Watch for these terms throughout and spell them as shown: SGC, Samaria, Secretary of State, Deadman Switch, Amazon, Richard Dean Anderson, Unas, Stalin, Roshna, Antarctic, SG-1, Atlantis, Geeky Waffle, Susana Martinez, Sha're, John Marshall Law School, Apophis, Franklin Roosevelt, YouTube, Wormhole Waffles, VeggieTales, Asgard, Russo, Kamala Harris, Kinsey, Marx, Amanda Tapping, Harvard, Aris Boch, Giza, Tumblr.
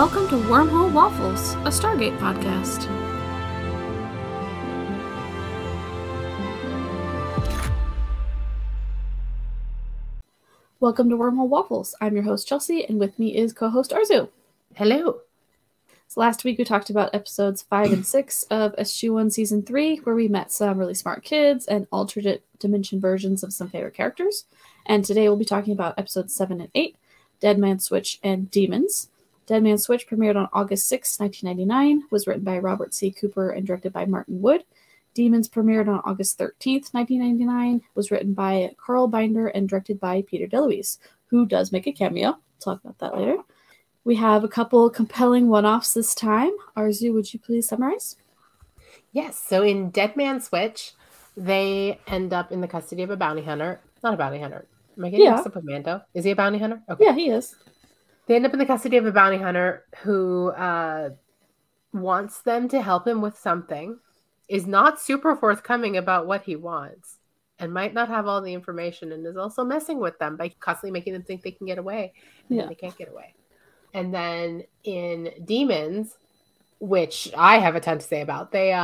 Welcome to Wormhole Waffles, a Stargate podcast. Welcome to Wormhole Waffles. I'm your host, Chelsea, and with me is co-host Arzu. Hello. So last week we talked about episodes 5 and 6 of SG-1 Season 3, where we met some really smart kids and alternate dimension versions of some favorite characters. And today we'll be talking about episodes 7 and 8, Deadman Switch and Demons. Deadman Switch premiered on August 6, 1999, was written by Robert C. Cooper and directed by Martin Wood. Demons premiered on August 13, 1999, was written by Carl Binder and directed by Peter DeLuise, who does make a cameo. We'll talk about that later. We have a couple compelling one-offs this time. Arzu, would you please summarize? Yes, so in Deadman Switch, they end up in the custody of a bounty hunter. Not a bounty hunter. Am I getting mixed up with Mando? Is he a bounty hunter? Okay. Yeah, he is. They end up in the custody of a bounty hunter who wants them to help him with something, is not super forthcoming about what he wants, and might not have all the information, and is also messing with them by constantly making them think they can get away, and then they can't get away. And then in Demons, which I have a ton to say about, they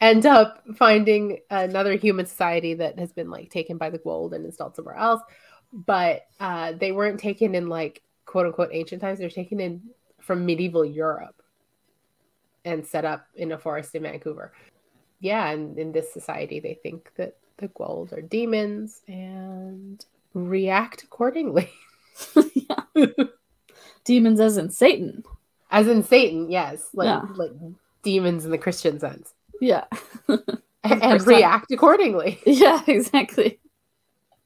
end up finding another human society that has been like taken by the Goa'uld and installed somewhere else. But they weren't taken in, like, quote-unquote ancient times. They're taken in from medieval Europe and set up in a forest in Vancouver. Yeah, and in this society, they think that the Goa'uld are demons and react accordingly. Yeah. Demons as in Satan. As in Satan, yes. Like demons in the Christian sense. Yeah. and react accordingly. Yeah, exactly.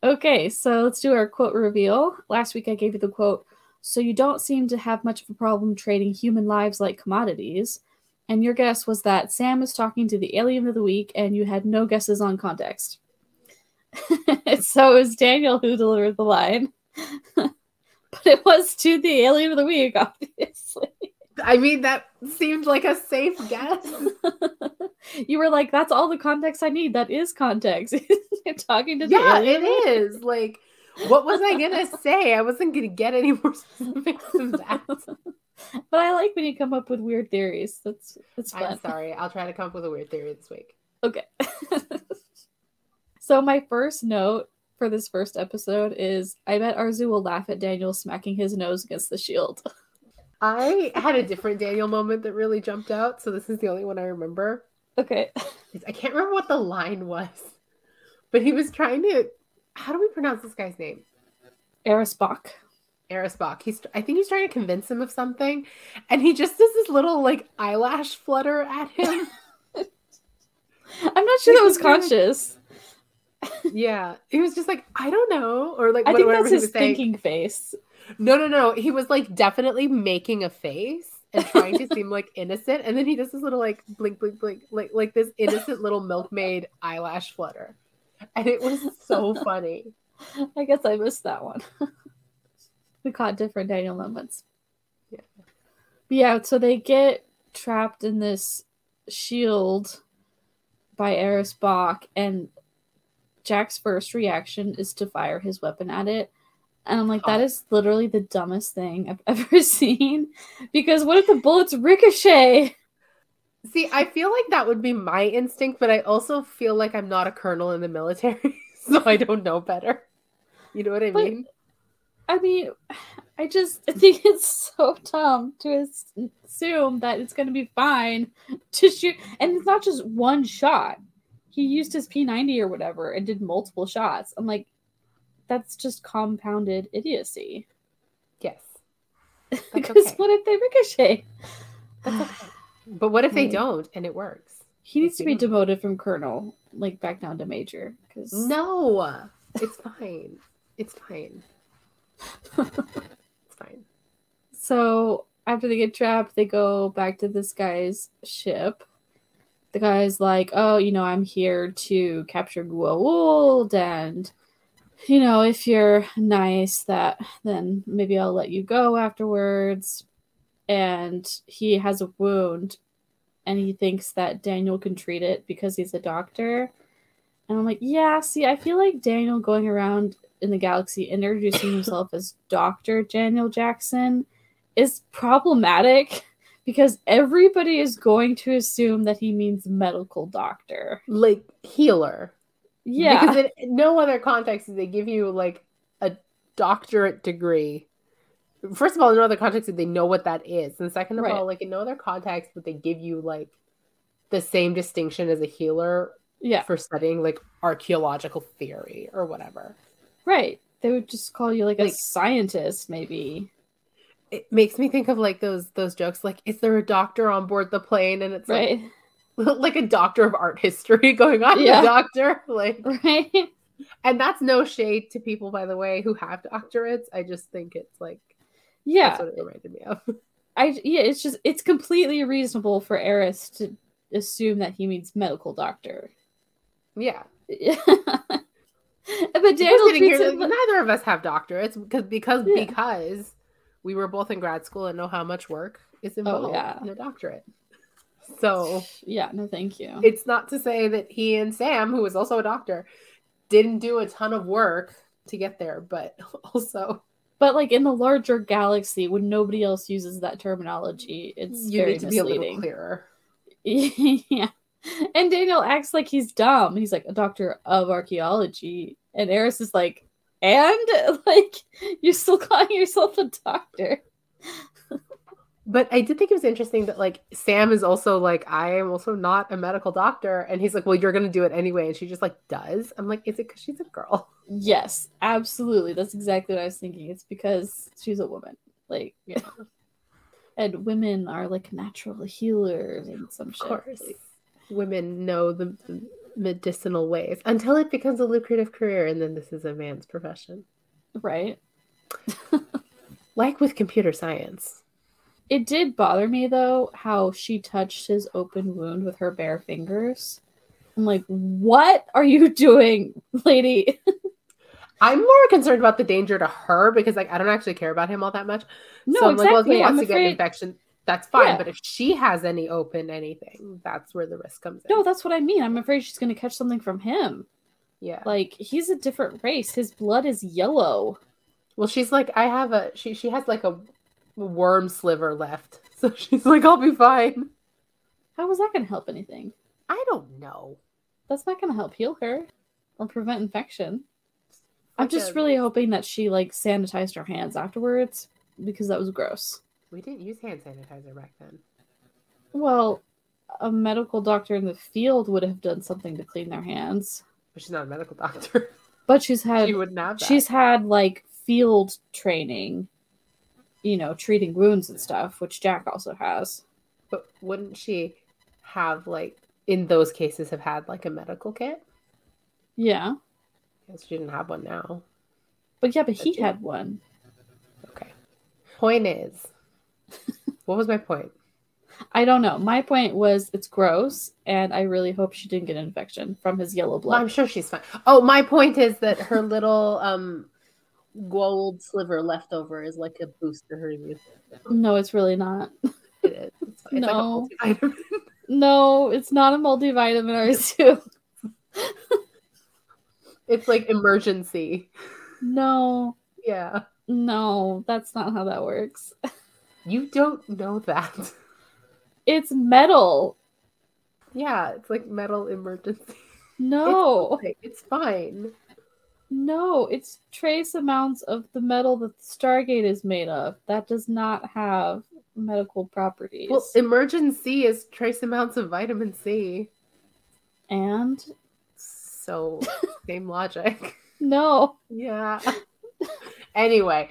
Okay, so let's do our quote reveal. Last week I gave you the quote, "So you don't seem to have much of a problem trading human lives like commodities." And your guess was that Sam was talking to the alien of the week and you had no guesses on context. So it was Daniel who delivered the line. But it was to the alien of the week, obviously. I mean, that seemed like a safe guess. You were like, that's all the context I need. That is context. You're talking to the alien. Yeah, it is. Like, what was I going to say? I wasn't going to get any more specifics than that. But I like when you come up with weird theories. That's fun. I'm sorry. I'll try to come up with a weird theory this week. Okay. So my first note for this first episode is, I bet Arzu will laugh at Daniel smacking his nose against the shield. I had a different Daniel moment that really jumped out, so this is the only one I remember. Okay. I can't remember what the line was, but he was trying to... How do we pronounce this guy's name? Aris Boch. Aris Boch. I think he's trying to convince him of something, and he just does this little, like, eyelash flutter at him. I'm not sure that was conscious. Yeah. He was just like, I don't know. Or like, I think that's his thinking face. No. He was like definitely making a face and trying to seem like innocent. And then he does this little like blink, blink, blink, like this innocent little milkmaid eyelash flutter. And it was so funny. I guess I missed that one. We caught different Daniel moments. Yeah. So they get trapped in this shield by Aris Boch, and Jack's first reaction is to fire his weapon at it. And I'm like, that is literally the dumbest thing I've ever seen. Because what if the bullets ricochet? See, I feel like that would be my instinct, but I also feel like I'm not a colonel in the military, so I don't know better. You know what I mean? I mean, I think it's so dumb to assume that it's going to be fine to shoot. And it's not just one shot. He used his P90 or whatever and did multiple shots. I'm like, that's just compounded idiocy. Yes. Because what if they ricochet? That's okay. But what if they don't and it works? He needs to be demoted from colonel, like back down to major. No, it's fine. It's fine. It's fine. So after they get trapped, they go back to this guy's ship. The guy's like, oh, you know, I'm here to capture Goa'uld, and you know, if you're nice, then maybe I'll let you go afterwards. And he has a wound, and he thinks that Daniel can treat it because he's a doctor. And I'm like, yeah, see, I feel like Daniel going around in the galaxy introducing himself as Dr. Daniel Jackson is problematic because everybody is going to assume that he means medical doctor. Like, healer. Yeah. Because in no other context do they give you, like, a doctorate degree. First of all, in no other context do they know what that is. And second of all, like, in no other context would they give you, like, the same distinction as a healer for studying, like, archaeological theory or whatever. Right. They would just call you, like a scientist, maybe. It makes me think of, like, those jokes, like, is there a doctor on board the plane? And it's, like a doctor of art history going on, a doctor. Like, and that's no shade to people, by the way, who have doctorates. I just think it's, like, that's what it reminded me of. It's just, it's completely reasonable for Aris to assume that he means medical doctor. Yeah. But Daniel treats it like, neither of us have doctorates because we were both in grad school and know how much work is involved in a doctorate. So no, thank you. It's not to say that he and Sam, who was also a doctor, didn't do a ton of work to get there, but like in the larger galaxy, when nobody else uses that terminology, it's you very need to misleading. Be a little clearer. Yeah. And Daniel acts like he's dumb. He's like, a doctor of archaeology. And Aris is like, and? Like, you're still calling yourself a doctor. But I did think it was interesting that, like, Sam is also like, I am also not a medical doctor. And he's like, well, you're going to do it anyway. And she just, like, does. I'm like, is it because she's a girl? Yes, absolutely. That's exactly what I was thinking. It's because she's a woman. Like, yeah. And women are, like, natural healers and some shit. Of course. Like, women know the medicinal ways until it becomes a lucrative career, and then this is a man's profession, right? Like with computer science. It did bother me though how she touched his open wound with her bare fingers. I'm like, what are you doing, lady? I'm more concerned about the danger to her because, like, I don't actually care about him all that much. No, so I'm exactly. Like, well, if he wants to get an infection, that's fine, but if she has any open anything, that's where the risk comes in. No, that's what I mean. I'm afraid she's going to catch something from him. Yeah. Like, he's a different race. His blood is yellow. Well, she's like, she has like a worm sliver left. So she's like, I'll be fine. How was that going to help anything? I don't know. That's not going to help heal her or prevent infection. I'm just really hoping that she, like, sanitized her hands afterwards because that was gross. We didn't use hand sanitizer back then. Well, a medical doctor in the field would have done something to clean their hands. But she's not a medical doctor. But she wouldn't have that. She's had, like, field training, you know, treating wounds and stuff, which Jack also has. But wouldn't she have, like, in those cases, have had, like, a medical kit? Yeah. Because she didn't have one now. But yeah, but he had one. Okay. Point is... What was my point? I don't know. My point was it's gross, and I really hope she didn't get an infection from his yellow blood. Well, I'm sure she's fine. Oh, my point is that her little Goa'uld sliver leftover is like a boost to her immune system. No, it's really not. It is. It's no. Like a multivitamin. No, it's not a multivitamin, Arzu. It's like emergency. No. Yeah. No, that's not how that works. You don't know that. It's metal. Yeah, it's like metal emergency. No. It's fine. No, it's trace amounts of the metal that Stargate is made of. That does not have medical properties. Well, emergency is trace amounts of vitamin C. And? So, same logic. No. Yeah. Anyway.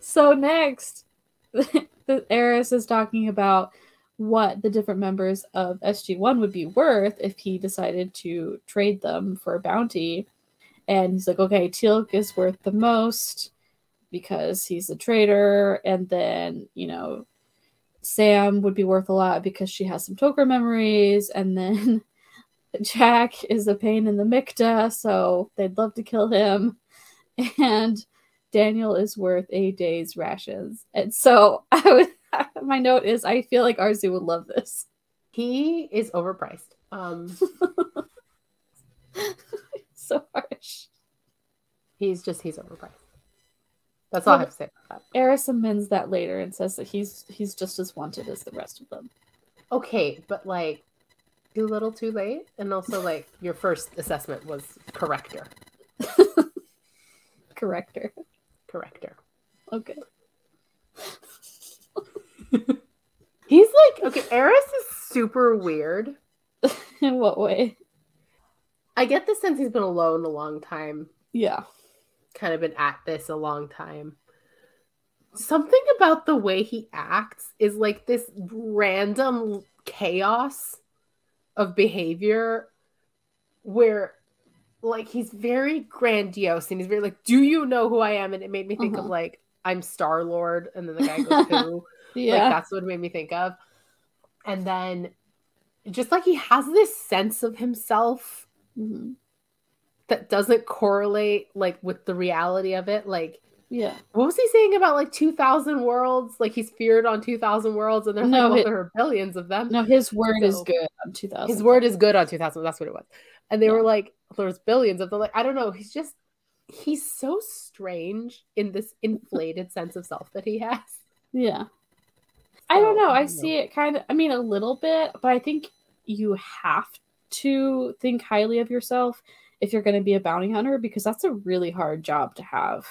So next, the Aris is talking about what the different members of SG-1 would be worth if he decided to trade them for a bounty. And he's like, okay, Teal'c is worth the most because he's a trader. And then, you know, Sam would be worth a lot because she has some Tok'ra memories. And then Jack is a pain in the mikta, so they'd love to kill him. And... Daniel is worth a day's rations. And so my note is, I feel like Arzu would love this. He is overpriced. So harsh. He's overpriced. That's all I have to say about that. Aris amends that later and says that he's just as wanted as the rest of them. Okay, but like, too little, too late, and also like your first assessment was corrector. Corrector. Okay. He's like, okay, Aris is super weird. In what way? I get the sense he's been alone a long time. Yeah. Kind of been at this a long time. Something about the way he acts is like this random chaos of behavior where like he's very grandiose and he's very like, do you know who I am? And it made me think of like, I'm Star-Lord, and then the guy goes, who? Yeah. Like that's what it made me think of. And then just like he has this sense of himself that doesn't correlate like with the reality of it. Like, yeah, what was he saying about like 2,000 worlds? Like he's feared on 2,000 worlds, and there's no, like, well, there are billions of them. No, his word is good on 2,000. His word is good on 2,000. That's what it was. And they were like, there's billions of them. Like, I don't know. He's so strange in this inflated sense of self that he has. Yeah. I don't know. I see it kind of, I mean, a little bit, but I think you have to think highly of yourself if you're going to be a bounty hunter, because that's a really hard job to have.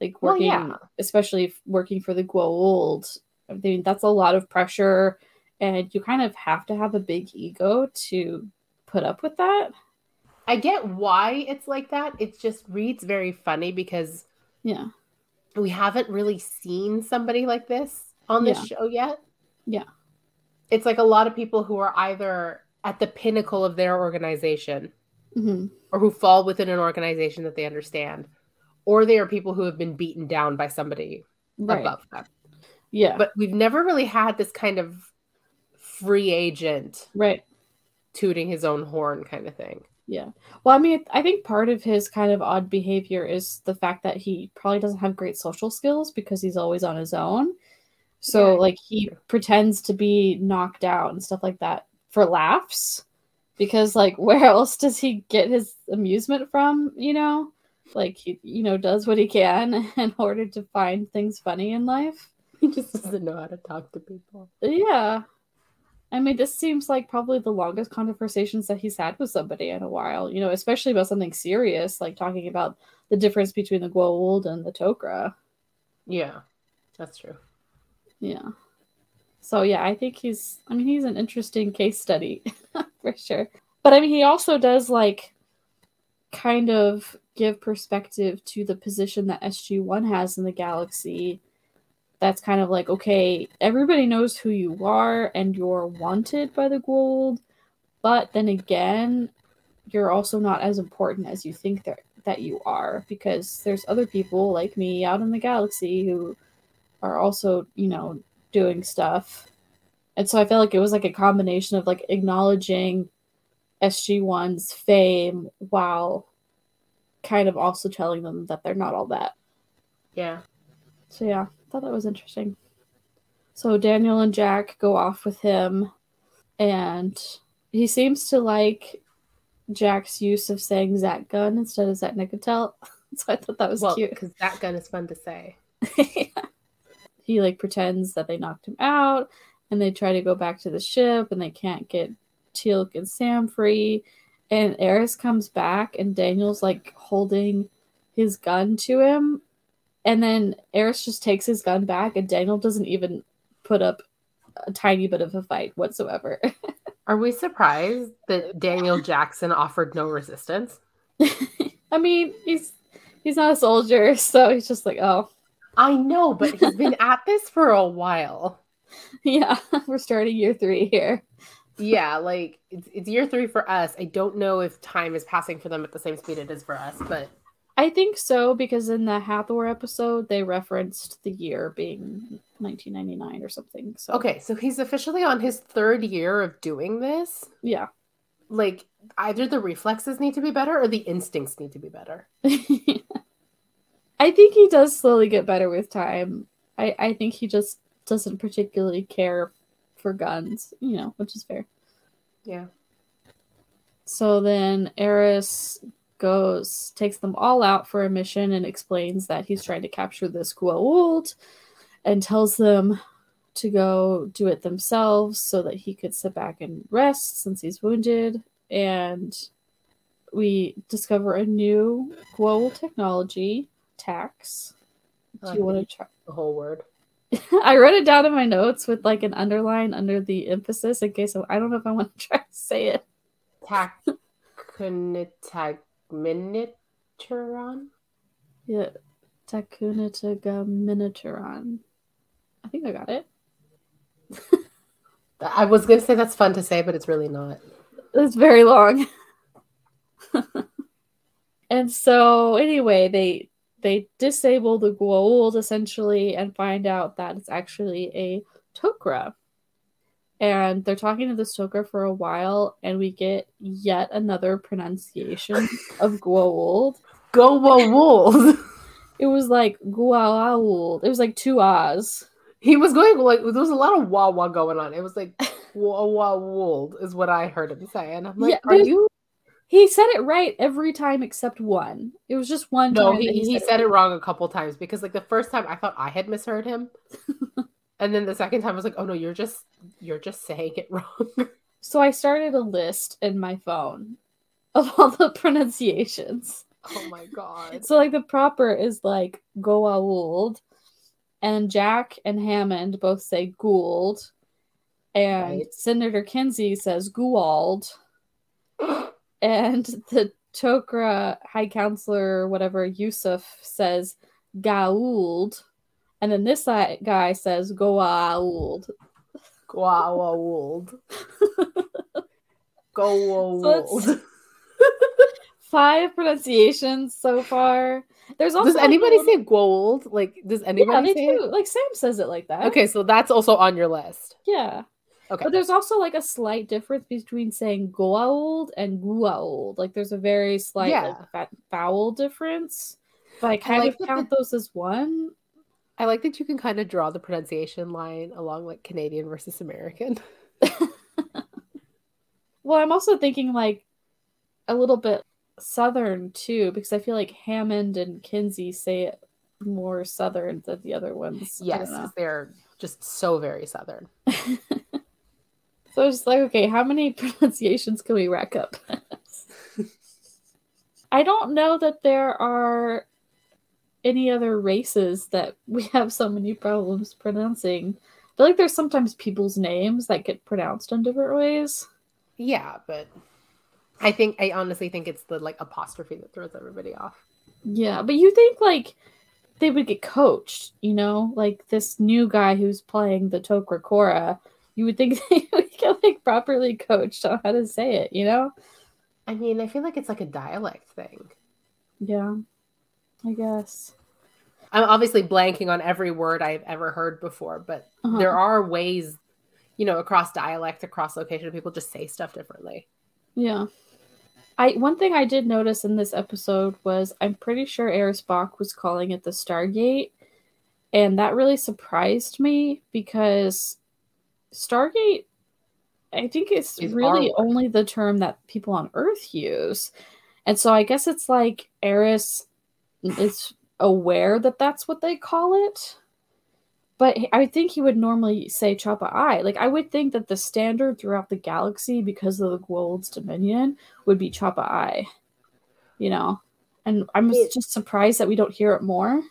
Like working, especially working for the Goa'uld. I mean, that's a lot of pressure, and you kind of have to have a big ego to put up with that. I get why it's like that. It just reads very funny because we haven't really seen somebody like this on this show yet. Yeah. It's like a lot of people who are either at the pinnacle of their organization or who fall within an organization that they understand, or they are people who have been beaten down by somebody above them. Yeah. But we've never really had this kind of free agent tooting his own horn kind of thing. Yeah. Well, I mean, I think part of his kind of odd behavior is the fact that he probably doesn't have great social skills because he's always on his own. So, like, he pretends to be knocked out and stuff like that for laughs, because, like, where else does he get his amusement from, you know? Like, he, you know, does what he can in order to find things funny in life. He just doesn't know how to talk to people. Yeah. I mean, this seems like probably the longest conversations that he's had with somebody in a while, you know, especially about something serious, like talking about the difference between the Goa'uld and the Tok'ra. Yeah, that's true. Yeah. So, yeah, I think he's an interesting case study for sure. But I mean, he also does like kind of give perspective to the position that SG-1 has in the galaxy. That's kind of like, okay, everybody knows who you are and you're wanted by the Goa'uld, but then again, you're also not as important as you think that you are, because there's other people like me out in the galaxy who are also, you know, doing stuff. And so I feel like it was like a combination of like acknowledging SG-1's fame while kind of also telling them that they're not all that. Yeah. So yeah, I thought that was interesting. So Daniel and Jack go off with him, and he seems to like Jack's use of saying Zatgun instead of Zat'nik'tel. So I thought that was cute. Because Zatgun is fun to say. Yeah. He like pretends that they knocked him out, and they try to go back to the ship, and they can't get Teal'c and Sam free. And Aris comes back, and Daniel's like holding his gun to him, and then Aris just takes his gun back, and Daniel doesn't even put up a tiny bit of a fight whatsoever. Are we surprised that Daniel Jackson offered no resistance? I mean, he's not a soldier, so he's just like, oh. I know, but he's been at this for a while. Yeah, we're starting year 3 here. Yeah, like, it's year 3 for us. I don't know if time is passing for them at the same speed it is for us, but... I think so, because in the Hathor episode, they referenced the year being 1999 or something. So. Okay, so he's officially on his 3rd year of doing this? Yeah. Like, either the reflexes need to be better or the instincts need to be better. Yeah. I think he does slowly get better with time. I think he just doesn't particularly care for guns, you know, which is fair. Yeah. So then Aris goes, takes them all out for a mission and explains that he's trying to capture this Goa'uld and tells them to go do it themselves so that he could sit back and rest since he's wounded. And we discover a new Goa'uld technology, tax. Do you want to try the whole word? I wrote it down in my notes with like an underline under the emphasis in case I don't know if I want to try to say it. Takunitagminituron? Yeah. Takunitagminituron. I think I got it. I was going to say that's fun to say, but it's really not. It's very long. And so anyway, they disable the Goa'uld essentially and find out that it's actually a Tok'ra. And they're talking to this Tok'ra for a while, and we get yet another pronunciation of Goa'uld. Goa'uld. It was like Goa'uld. It was like two ahs. He was going like there was a lot of wah wah going on. It was like Goa'uld is what I heard him say, and I'm like, yeah, "Are you?" He said it right every time except one. It was just one. No, time he said it wrong a couple times because like the first time I thought I had misheard him, and then the second time I was like, "Oh no, you're just saying it wrong." So I started a list in my phone of all the pronunciations. Oh my god! So like the proper is like Goa'uld. And Jack and Hammond both say Goa'uld. And right. Senator Kinsey says Goa'uld. And the Tok'ra High Counselor, whatever, Yusuf says Goa'uld. And then this guy says Goa'uld. Goa'uld. Goa'uld. So 5 pronunciations so far. There's also does anybody say Goa'uld? Like, does anybody say it? Like, Sam says it like that. Okay, so that's also on your list. Yeah. Okay. But there's also, like, a slight difference between saying Goa'uld and Goa'uld. Like, there's a very slight like, vowel difference. But I kind of count those as one. I like that you can kind of draw the pronunciation line along, like, Canadian versus American. Well, I'm also thinking, like, a little bit Southern too, because I feel like Hammond and Kinsey say it more Southern than the other ones. Yes, they're just so very Southern. So it's like, okay, how many pronunciations can we rack up? I don't know that there are any other races that we have so many problems pronouncing. I feel like there's sometimes people's names that get pronounced in different ways. Yeah, but I honestly think it's the like apostrophe that throws everybody off. Yeah, but you think like they would get coached, you know, like this new guy who's playing the Tok'ra Korra. You would think they would get like properly coached on how to say it, you know. I mean, I feel like it's like a dialect thing. Yeah, I guess. I'm obviously blanking on every word I've ever heard before, but there are ways, you know, across dialect, across location, people just say stuff differently. Yeah. One thing I did notice in this episode was I'm pretty sure Aris Boch was calling it the Stargate, and that really surprised me because Stargate, I think it's really only the term that people on Earth use, and so I guess it's like Aris is aware that that's what they call it, but I think he would normally say Chapa Ai. Like, I would think that the standard throughout the galaxy, because of the Goa'uld's dominion, would be Chapa Ai. You know? And I'm just surprised that we don't hear it more.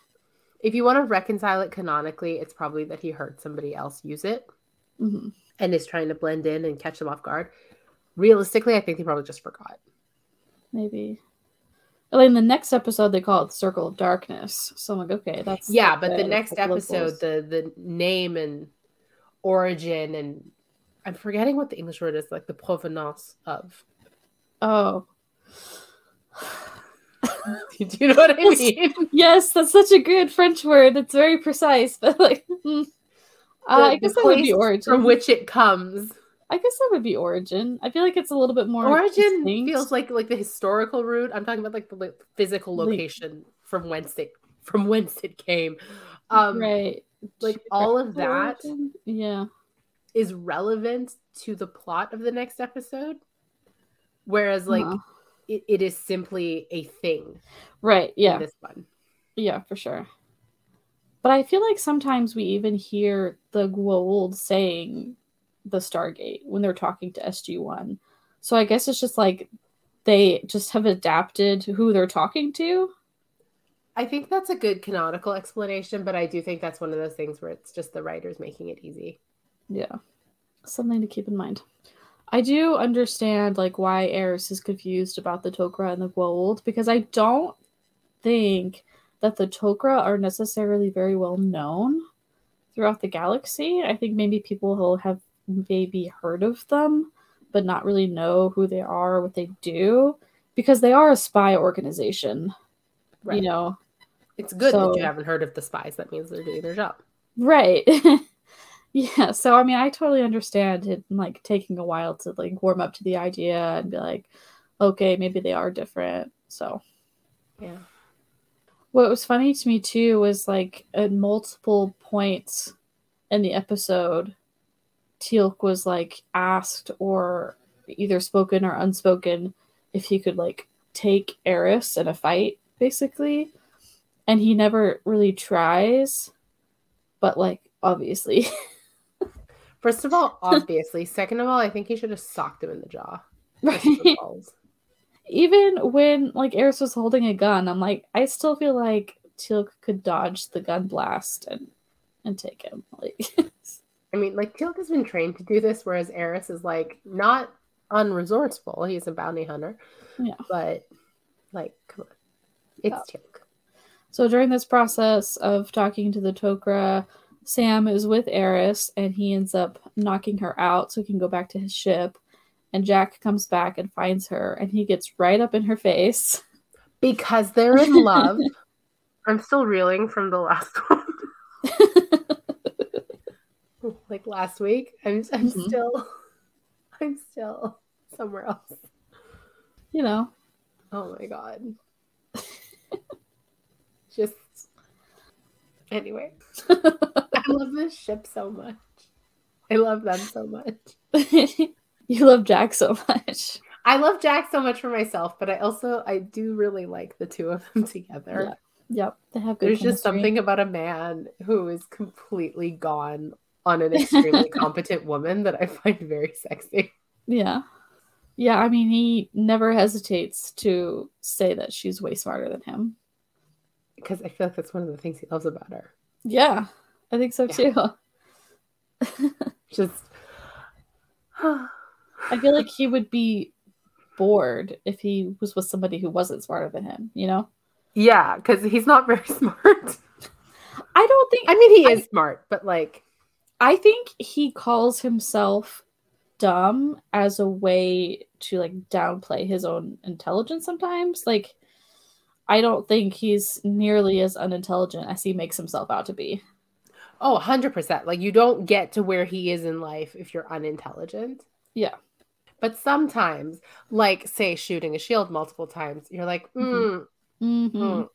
If you want to reconcile it canonically, it's probably that he heard somebody else use it and is trying to blend in and catch them off guard. Realistically, I think they probably just forgot. Maybe. In the next episode, they call it the Circle of Darkness. So I'm like, okay, that's... Yeah, but the next episode, the name and origin and... I'm forgetting what the English word is, like the provenance of. Oh. Do you know what I mean? Yes, that's such a good French word. It's very precise, but like... I guess that would be origin. From which it comes. I guess that would be origin. I feel like it's a little bit more origin distinct. Feels like the historical root. I'm talking about like the physical location from whence it came. Right. Like all of that is relevant to the plot of the next episode. Whereas like it is simply a thing. Right. Yeah. In this one. Yeah, for sure. But I feel like sometimes we even hear the Goa'uld saying the Stargate when they're talking to SG-1. So I guess it's just like they just have adapted who they're talking to. I think that's a good canonical explanation, but I do think that's one of those things where it's just the writers making it easy. Yeah. Something to keep in mind. I do understand like why Aris is confused about the Tok'ra and the Goa'uld, because I don't think that the Tok'ra are necessarily very well known throughout the galaxy. I think maybe people will have maybe heard of them, but not really know who they are, what they do, because they are a spy organization. Right. You know, it's good that you haven't heard of the spies. That means they're doing their job. Right. Yeah. So, I mean, I totally understand it like taking a while to like warm up to the idea and be like, okay, maybe they are different. So, yeah. What was funny to me, too, was, like, at multiple points in the episode, Teal'c was, like, asked or either spoken or unspoken if he could, like, take Aris in a fight, basically. And he never really tries, but, like, obviously. First of all, obviously. Second of all, I think he should have socked him in the jaw. Right. Even when, like, Aris was holding a gun, I'm like, I still feel like Teal'c could dodge the gun blast and take him. Like, I mean, like, Teal'c has been trained to do this, whereas Aris is, like, not unresourceful. He's a bounty hunter. Yeah. But, like, come on. It's Teal'c. So during this process of talking to the Tok'ra, Sam is with Aris, and he ends up knocking her out so he can go back to his ship. And Jack comes back and finds her, and he gets right up in her face. Because they're in love. I'm still reeling from the last one. Like last week. I'm still somewhere else. You know. Oh my god. Just anyway. I love this ship so much. I love them so much. You love Jack so much. I love Jack so much for myself, but I do really like the two of them together. Yep. They have good chemistry. Just something about a man who is completely gone on an extremely competent woman that I find very sexy. Yeah. Yeah, I mean, he never hesitates to say that she's way smarter than him. Because I feel like that's one of the things he loves about her. Yeah, I think so too. Just... I feel like he would be bored if he was with somebody who wasn't smarter than him, you know? Yeah, because he's not very smart. He is smart, but like... I think he calls himself dumb as a way to like downplay his own intelligence sometimes. Like, I don't think he's nearly as unintelligent as he makes himself out to be. Oh, 100%. Like, you don't get to where he is in life if you're unintelligent. Yeah. But sometimes, like, say, shooting a shield multiple times, you're like, And when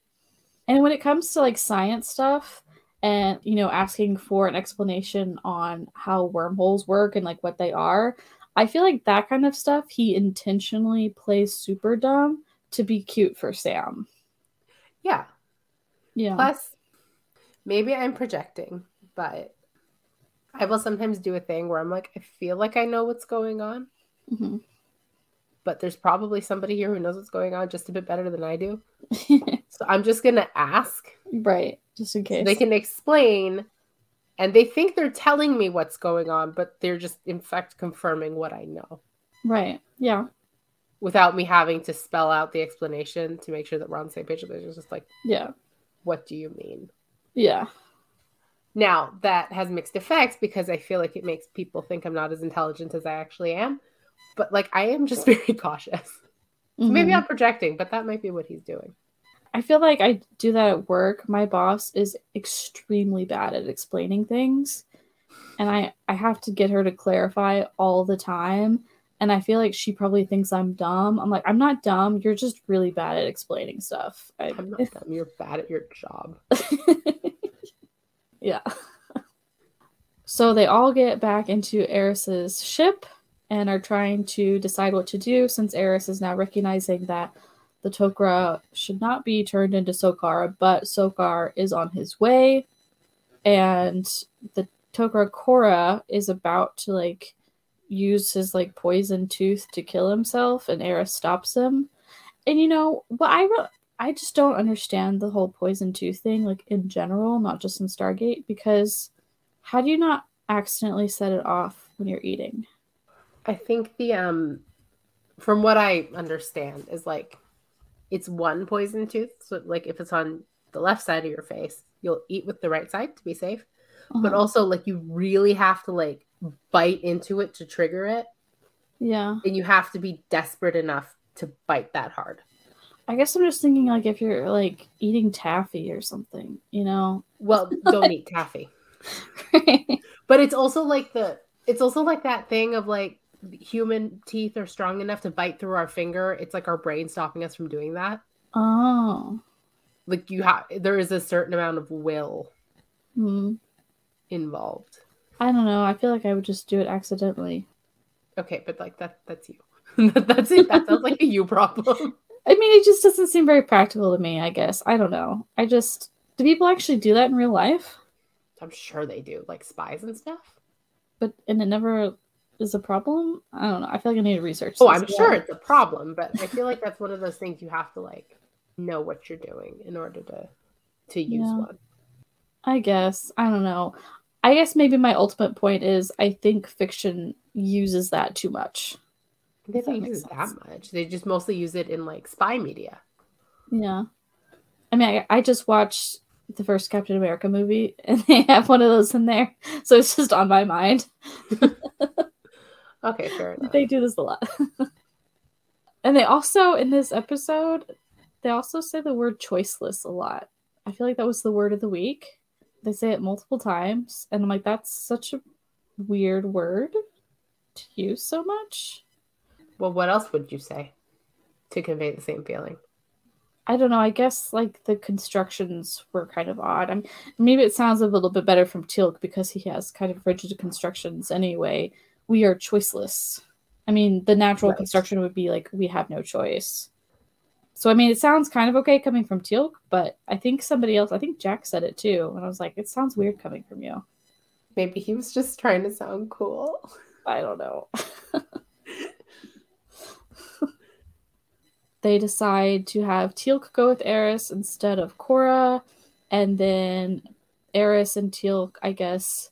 it comes to, like, science stuff and, you know, asking for an explanation on how wormholes work and, like, what they are, I feel like that kind of stuff, he intentionally plays super dumb to be cute for Sam. Yeah. Yeah. Plus, maybe I'm projecting, but... I will sometimes do a thing where I'm like, I feel like I know what's going on, but there's probably somebody here who knows what's going on just a bit better than I do. So I'm just going to ask. Right. Just in case. So they can explain, and they think they're telling me what's going on, but they're just in fact confirming what I know. Right. Yeah. Without me having to spell out the explanation to make sure that we're on the same page. It's just like, yeah, what do you mean? Yeah. Now, that has mixed effects because I feel like it makes people think I'm not as intelligent as I actually am. But, like, I am just very cautious. Maybe I'm projecting, but that might be what he's doing. I feel like I do that at work. My boss is extremely bad at explaining things. And I have to get her to clarify all the time. And I feel like she probably thinks I'm dumb. I'm like, I'm not dumb. You're just really bad at explaining stuff. I'm not dumb. You're bad at your job. Yeah. So they all get back into Aris's ship and are trying to decide what to do, since Aris is now recognizing that the Tok'ra should not be turned into Sokar, but Sokar is on his way, and the Tok'ra Kor'ra is about to, like, use his, like, poison tooth to kill himself, and Aris stops him. And, you know, what I just don't understand the whole poison tooth thing, like, in general, not just in Stargate, because how do you not accidentally set it off when you're eating? I think the, from what I understand, is, like, it's one poison tooth. So, like, if it's on the left side of your face, you'll eat with the right side to be safe. Uh-huh. But also, like, you really have to, like, bite into it to trigger it. Yeah. And you have to be desperate enough to bite that hard. I guess I'm just thinking, like, if you're, like, eating taffy or something, you know? Well, don't eat taffy. Right. But it's also, like, that thing of, like, human teeth are strong enough to bite through our finger. It's like our brain stopping us from doing that. Oh, like there is a certain amount of will involved. I don't know. I feel like I would just do it accidentally. Okay, but like that's you. That's it. That sounds like a you problem. I mean, it just doesn't seem very practical to me. I guess I don't know. Do people actually do that in real life? I'm sure they do, like spies and stuff. But it never. Is a problem? I don't know. I feel like I need to research. Oh, I'm sure it's a problem, but I feel like that's one of those things you have to like know what you're doing in order to use one. I guess. I don't know. I guess maybe my ultimate point is I think fiction uses that too much. They don't use it that much. They just mostly use it in like spy media. Yeah. I mean, I just watched the first Captain America movie and they have one of those in there. So it's just on my mind. Okay, fair enough. They do this a lot. And they also, in this episode, they also say the word choiceless a lot. I feel like that was the word of the week. They say it multiple times. And I'm like, that's such a weird word to use so much. Well, what else would you say to convey the same feeling? I don't know. I guess, like, the constructions were kind of odd. I mean, maybe it sounds a little bit better from Teal'c because he has kind of rigid constructions anyway. We are choiceless. I mean, the natural construction would be like, we have no choice. So, I mean, it sounds kind of okay coming from Teal'c, but I think somebody else, I think Jack said it too. And I was like, it sounds weird coming from you. Maybe he was just trying to sound cool. I don't know. They decide to have Teal'c go with Aris instead of Kor'ra. And then Aris and Teal'c, I guess,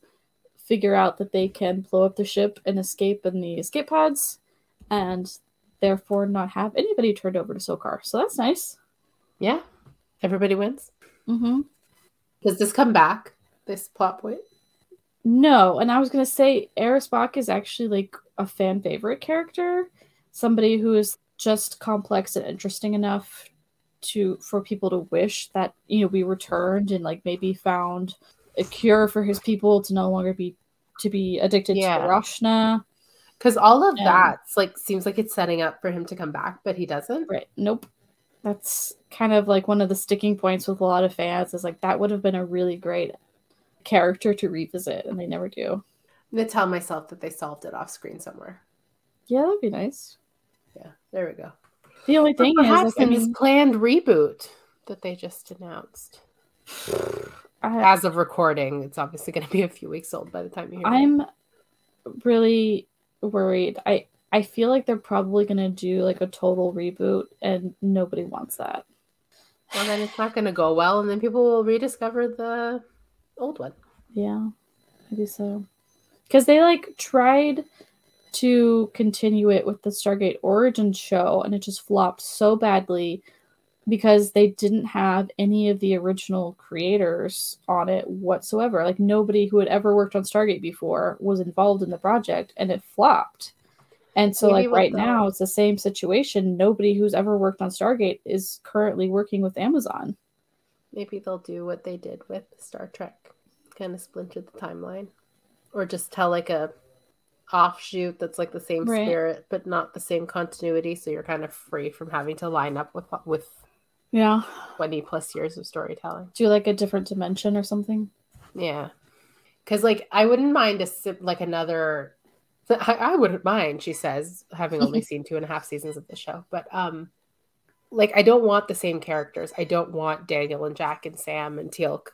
figure out that they can blow up the ship and escape in the escape pods and therefore not have anybody turned over to Sokar. So that's nice. Yeah. Everybody wins. Mm-hmm. Does this come back, this plot point? No. And I was going to say Aris Boch is actually like a fan favorite character. Somebody who is just complex and interesting enough for people to wish that, you know, we returned and like maybe found a cure for his people to no longer be addicted to Roshna. Because all of that's like seems like it's setting up for him to come back, but he doesn't. Right. Nope. That's kind of like one of the sticking points with a lot of fans is like that would have been a really great character to revisit, and they never do. I'm gonna tell myself that they solved it off screen somewhere. Yeah, that'd be nice. Yeah, there we go. The only thing is like, this planned reboot that they just announced. As of recording, it's obviously going to be a few weeks old by the time you hear it. I'm really worried. I feel like they're probably going to do like a total reboot and nobody wants that. Well, then it's not going to go well and then people will rediscover the old one. Yeah, maybe so. Because they like tried to continue it with the Stargate Origins show and it just flopped so badly because they didn't have any of the original creators on it whatsoever. Like, nobody who had ever worked on Stargate before was involved in the project, and it flopped. And so, maybe like, right now, it's the same situation. Nobody who's ever worked on Stargate is currently working with Amazon. Maybe they'll do what they did with Star Trek. Kind of splinter the timeline. Or just tell, like, a offshoot that's like the same spirit, but not the same continuity, so you're kind of free from having to line up with 20 plus years of storytelling. Do like a different dimension or something. Yeah. Because like I wouldn't mind another I wouldn't mind, she says, having only seen 2.5 seasons of the show. But like, I don't want the same characters. I don't want Daniel and Jack and Sam and Teal'c,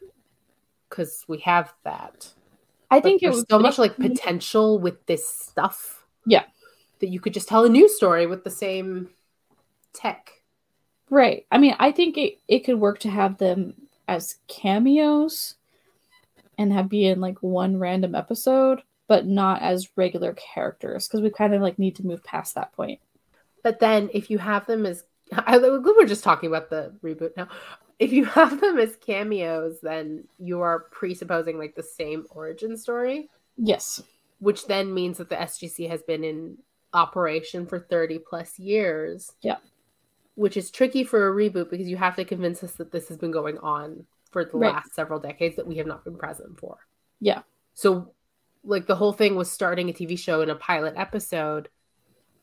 because we have that. I think it was so much like potential with this stuff. Yeah, that you could just tell a new story with the same tech. Right. I mean, I think it could work to have them as cameos and have be in like one random episode, but not as regular characters, because we kind of like need to move past that point. But then if you have them as, we're just talking about the reboot now. If you have them as cameos, then you are presupposing like the same origin story. Yes. Which then means that the SGC has been in operation for 30 plus years. Yeah. Which is tricky for a reboot, because you have to convince us that this has been going on for the last several decades that we have not been present for. Yeah. So like the whole thing was starting a TV show in a pilot episode.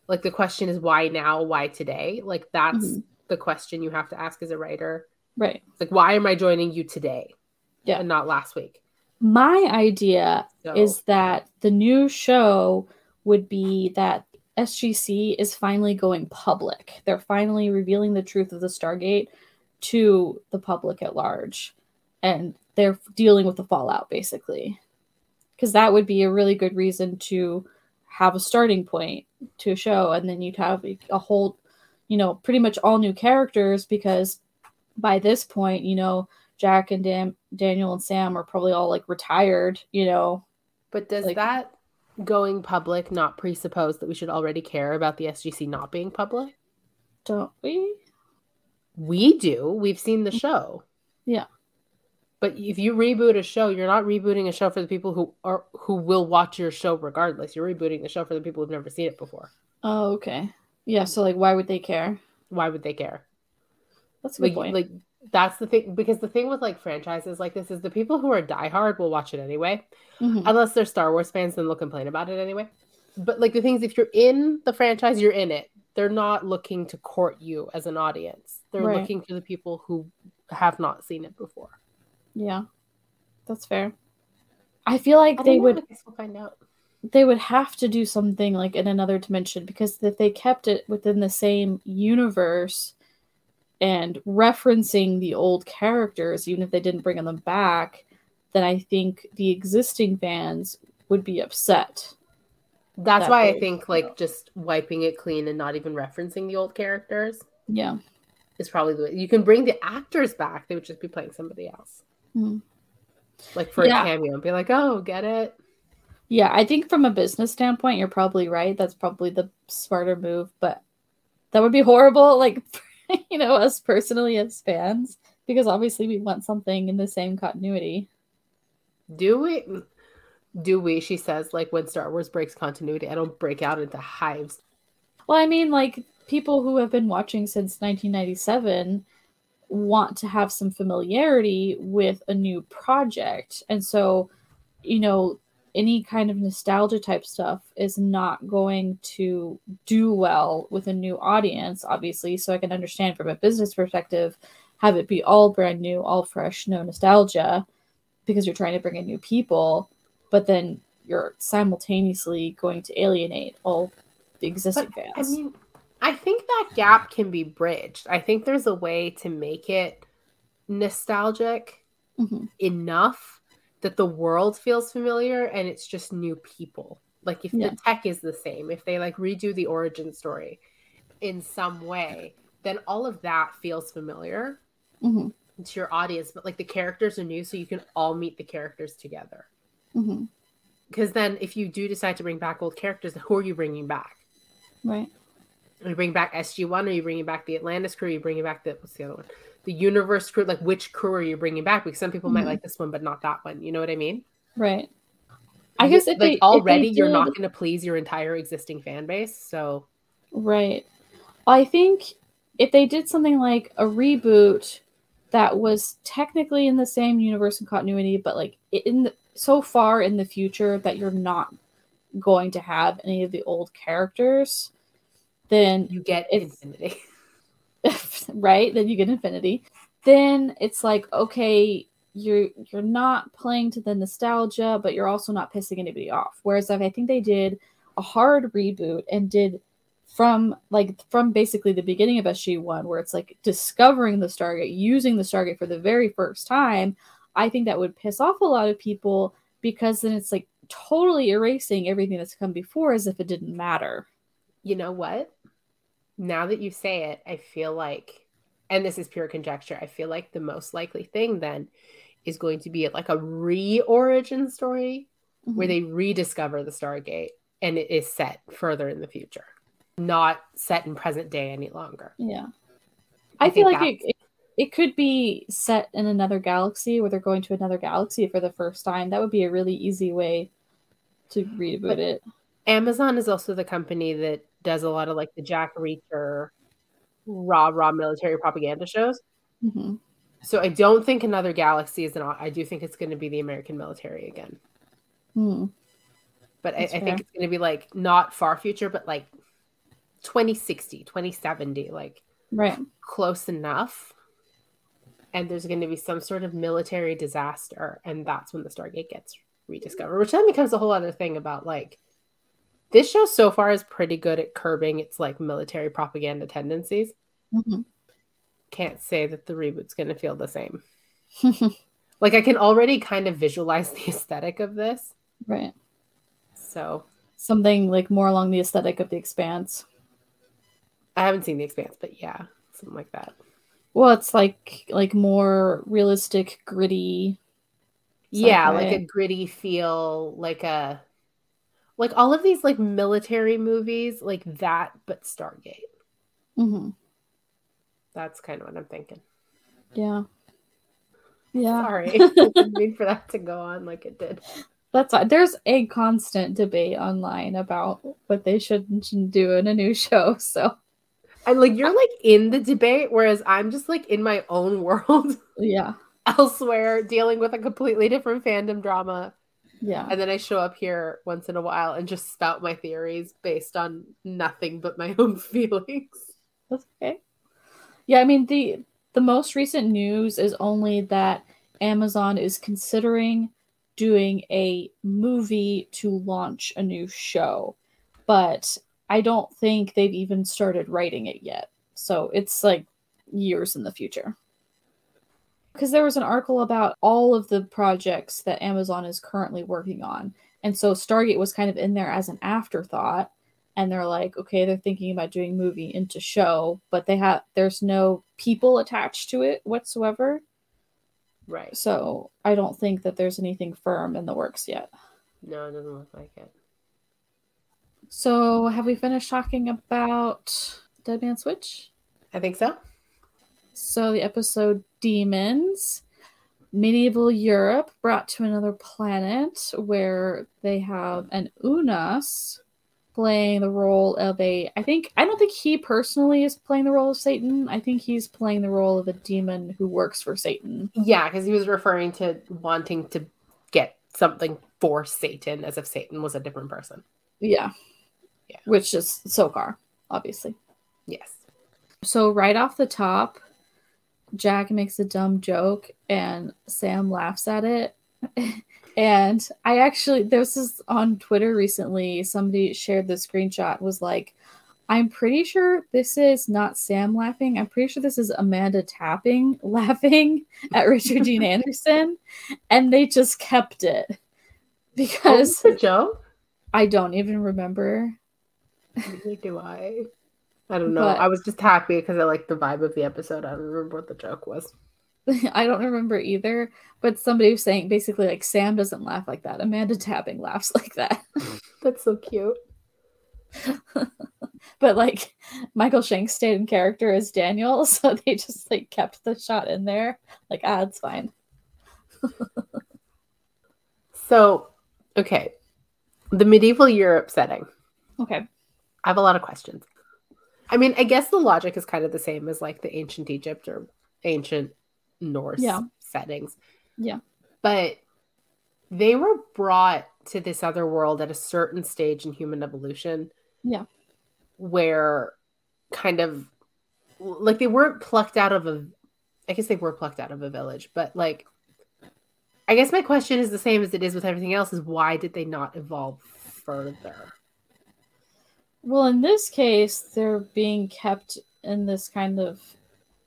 Like the question is, why now? Why today? Like that's the question you have to ask as a writer. Right. It's like, why am I joining you today? Yeah. And not last week? My idea is that the new show would be that SGC is finally going public. They're finally revealing the truth of the Stargate to the public at large. And they're dealing with the fallout, basically. Because that would be a really good reason to have a starting point to a show. And then you'd have a whole, you know, pretty much all new characters, because by this point, you know, Jack and Daniel and Sam are probably all like retired, you know. But does like, that going public not presuppose that we should already care about the SGC not being public? Don't we? We do. We've seen the show. Yeah. But if you reboot a show, you're not rebooting a show for the people who will watch your show regardless. You're rebooting the show for the people who've never seen it before. Oh, okay. Yeah, so like why would they care? Why would they care? That's a good point. Like that's the thing, because the thing with like franchises like this is the people who are diehard will watch it anyway, unless they're Star Wars fans, then they'll complain about it anyway. But like the thing is, if you're in the franchise, you're in it. They're not looking to court you as an audience. They're looking for the people who have not seen it before. Yeah, that's fair. I feel like I guess we'll find out. They would have to do something like in another dimension, because if they kept it within the same universe and referencing the old characters, even if they didn't bring them back, then I think the existing fans would be upset. That's why I think, like, just wiping it clean and not even referencing the old characters is probably the way. You can bring the actors back. They would just be playing somebody else. Mm-hmm. Like, for a cameo and be like, oh, get it? Yeah, I think from a business standpoint, you're probably right. That's probably the smarter move, but that would be horrible, like, you know, us personally as fans, because obviously we want something in the same continuity. Do we? She says, like, when Star Wars breaks continuity, I don't break out into hives. Well, I mean, like, people who have been watching since 1997 want to have some familiarity with a new project. And so, you know, any kind of nostalgia type stuff is not going to do well with a new audience, obviously. So I can understand from a business perspective, have it be all brand new, all fresh, no nostalgia, because you're trying to bring in new people, but then you're simultaneously going to alienate all the existing fans. I mean, I think that gap can be bridged. I think there's a way to make it nostalgic enough that the world feels familiar and it's just new people. Like if the tech is the same, if they like redo the origin story in some way, then all of that feels familiar to your audience, but like the characters are new, so you can all meet the characters together. Because then if you do decide to bring back old characters, who are you bringing back? Right. Are you bringing back SG-1? Are you bringing back the Atlantis crew? Are you bringing back what's the other one? The universe crew, like which crew are you bringing back? Because some people might like this one, but not that one. You know what I mean? Right. I guess if like already you're not going to please your entire existing fan base. So, right. I think if they did something like a reboot that was technically in the same universe and continuity, but like so far in the future that you're not going to have any of the old characters, then you get infinity. Right, then you get infinity. Then it's like, okay, you're not playing to the nostalgia, but you're also not pissing anybody off. Whereas if I think they did a hard reboot and did from basically the beginning of SG-1, where it's like discovering the Stargate, using the Stargate for the very first time, I think that would piss off a lot of people, because then it's like totally erasing everything that's come before as if it didn't matter. You know what? Now that you say it, I feel like, and this is pure conjecture, I feel like the most likely thing then is going to be like a re-origin story, mm-hmm. where they rediscover the Stargate and it is set further in the future, not set in present day any longer. Yeah. I feel like it could be set in another galaxy, where they're going to another galaxy for the first time. That would be a really easy way to reboot it. Amazon is also the company that does a lot of like the Jack Reacher raw military propaganda shows. Mm-hmm. So I don't think another galaxy is I do think it's going to be the American military again. Mm. But I think it's going to be like not far future, but like 2060, 2070, like right. close enough. And there's going to be some sort of military disaster. And that's when the Stargate gets rediscovered, which then becomes a whole other thing about like, this show so far is pretty good at curbing its like military propaganda tendencies. Mm-hmm. Can't say that the reboot's going to feel the same. Like I can already kind of visualize the aesthetic of this. Right. So something like more along the aesthetic of The Expanse. I haven't seen The Expanse, but yeah, something like that. Well, it's like more realistic, gritty. Yeah, like a gritty feel, like all of these like military movies, like that, but Stargate. Mm-hmm. That's kind of what I'm thinking. Yeah. Sorry, I didn't mean for that to go on like it did. That's why there's a constant debate online about what they should and shouldn't do in a new show. So, and like you're like in the debate, whereas I'm just like in my own world. Yeah. Elsewhere, dealing with a completely different fandom drama. Yeah. And then I show up here once in a while and just spout my theories based on nothing but my own feelings. That's okay. Yeah, I mean, the most recent news is only that Amazon is considering doing a movie to launch a new show. But I don't think they've even started writing it yet. So it's like years in the future. Because there was an article about all of the projects that Amazon is currently working on. And so Stargate was kind of in there as an afterthought. And they're like, okay, they're thinking about doing movie into show, but there's no people attached to it whatsoever. Right. So I don't think that there's anything firm in the works yet. No, it doesn't look like it. So have we finished talking about Deadman Switch? I think so. So the episode Demons, medieval Europe brought to another planet, where they have an Unas playing the role of I don't think he personally is playing the role of Satan. I think he's playing the role of a demon who works for Satan. Yeah, because he was referring to wanting to get something for Satan, as if Satan was a different person. Yeah. Which is Sokar, obviously. Yes. So right off the top, Jack makes a dumb joke and Sam laughs at it. And I actually, this is on Twitter recently, somebody shared the screenshot, was like, I'm pretty sure this is not Sam laughing. I'm pretty sure this is Amanda Tapping laughing at Richard Dean Anderson. And they just kept it. Because the joke? I don't even remember. Neither do I. I don't know. But I was just happy because I liked the vibe of the episode. I don't remember what the joke was. I don't remember either, but somebody was saying basically like Sam doesn't laugh like that. Amanda Tapping laughs like that. That's so cute. But like Michael Shanks stayed in character as Daniel, so they just like kept the shot in there. Like, it's fine. So, okay. The medieval Europe setting. Okay. I have a lot of questions. I mean, I guess the logic is kind of the same as like the ancient Egypt or ancient Norse settings. Yeah. But they were brought to this other world at a certain stage in human evolution. Yeah. Where kind of like they weren't plucked out of a village, but like I guess my question is the same as it is with everything else, is why did they not evolve further? Well, in this case, they're being kept in this kind of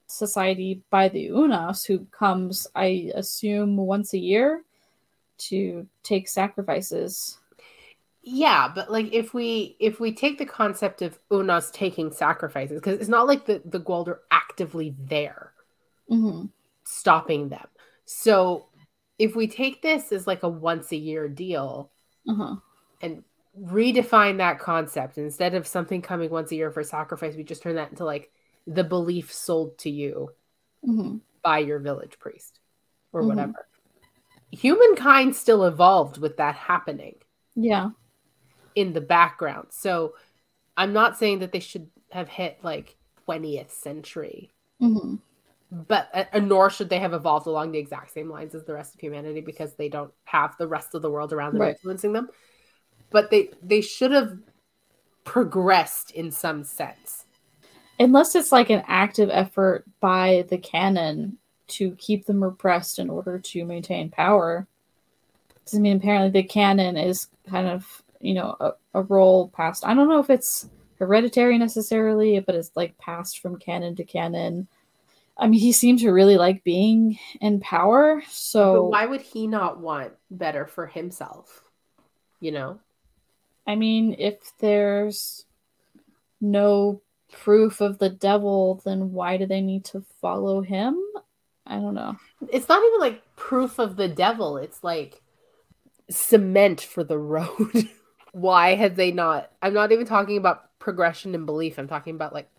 society by the Unas, who comes, I assume, once a year to take sacrifices. Yeah, but like if we take the concept of Unas taking sacrifices, because it's not like the Goa'uld are actively there stopping them. So if we take this as like a once a year deal and redefine that concept, instead of something coming once a year for sacrifice, we just turn that into like the belief sold to you by your village priest or whatever. Humankind still evolved with that happening. Yeah. In the background. So I'm not saying that they should have hit like 20th century, but nor should they have evolved along the exact same lines as the rest of humanity, because they don't have the rest of the world around them influencing them. But they should have progressed in some sense. Unless it's like an active effort by the canon to keep them repressed in order to maintain power. I mean, apparently the canon is kind of, you know, a role passed. I don't know if it's hereditary necessarily, but it's like passed from canon to canon. I mean, he seemed to really like being in power, so... But why would he not want better for himself? You know? I mean, if there's no proof of the devil, then why do they need to follow him? I don't know. It's not even like proof of the devil. It's like cement for the road. Why had they not... I'm not even talking about progression in belief. I'm talking about like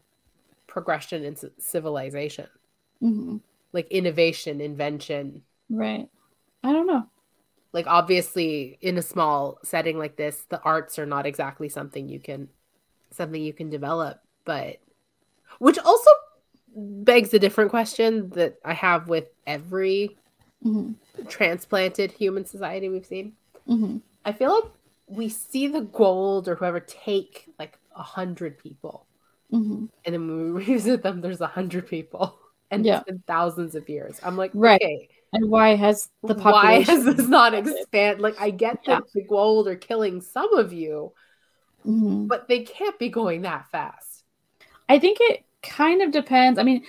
progression in civilization. Like innovation, invention. Right. I don't know. Like obviously in a small setting like this, the arts are not exactly something you can develop, but which also begs a different question that I have with every transplanted human society we've seen. I feel like we see the Goa'uld or whoever take like 100 people. And then when we revisit them, there's 100 people. And it's been thousands of years. I'm like, okay. And why has the population... Why has this not expanded? Like, I get that the Goa'uld are killing some of you, but they can't be going that fast. I think it kind of depends. I mean,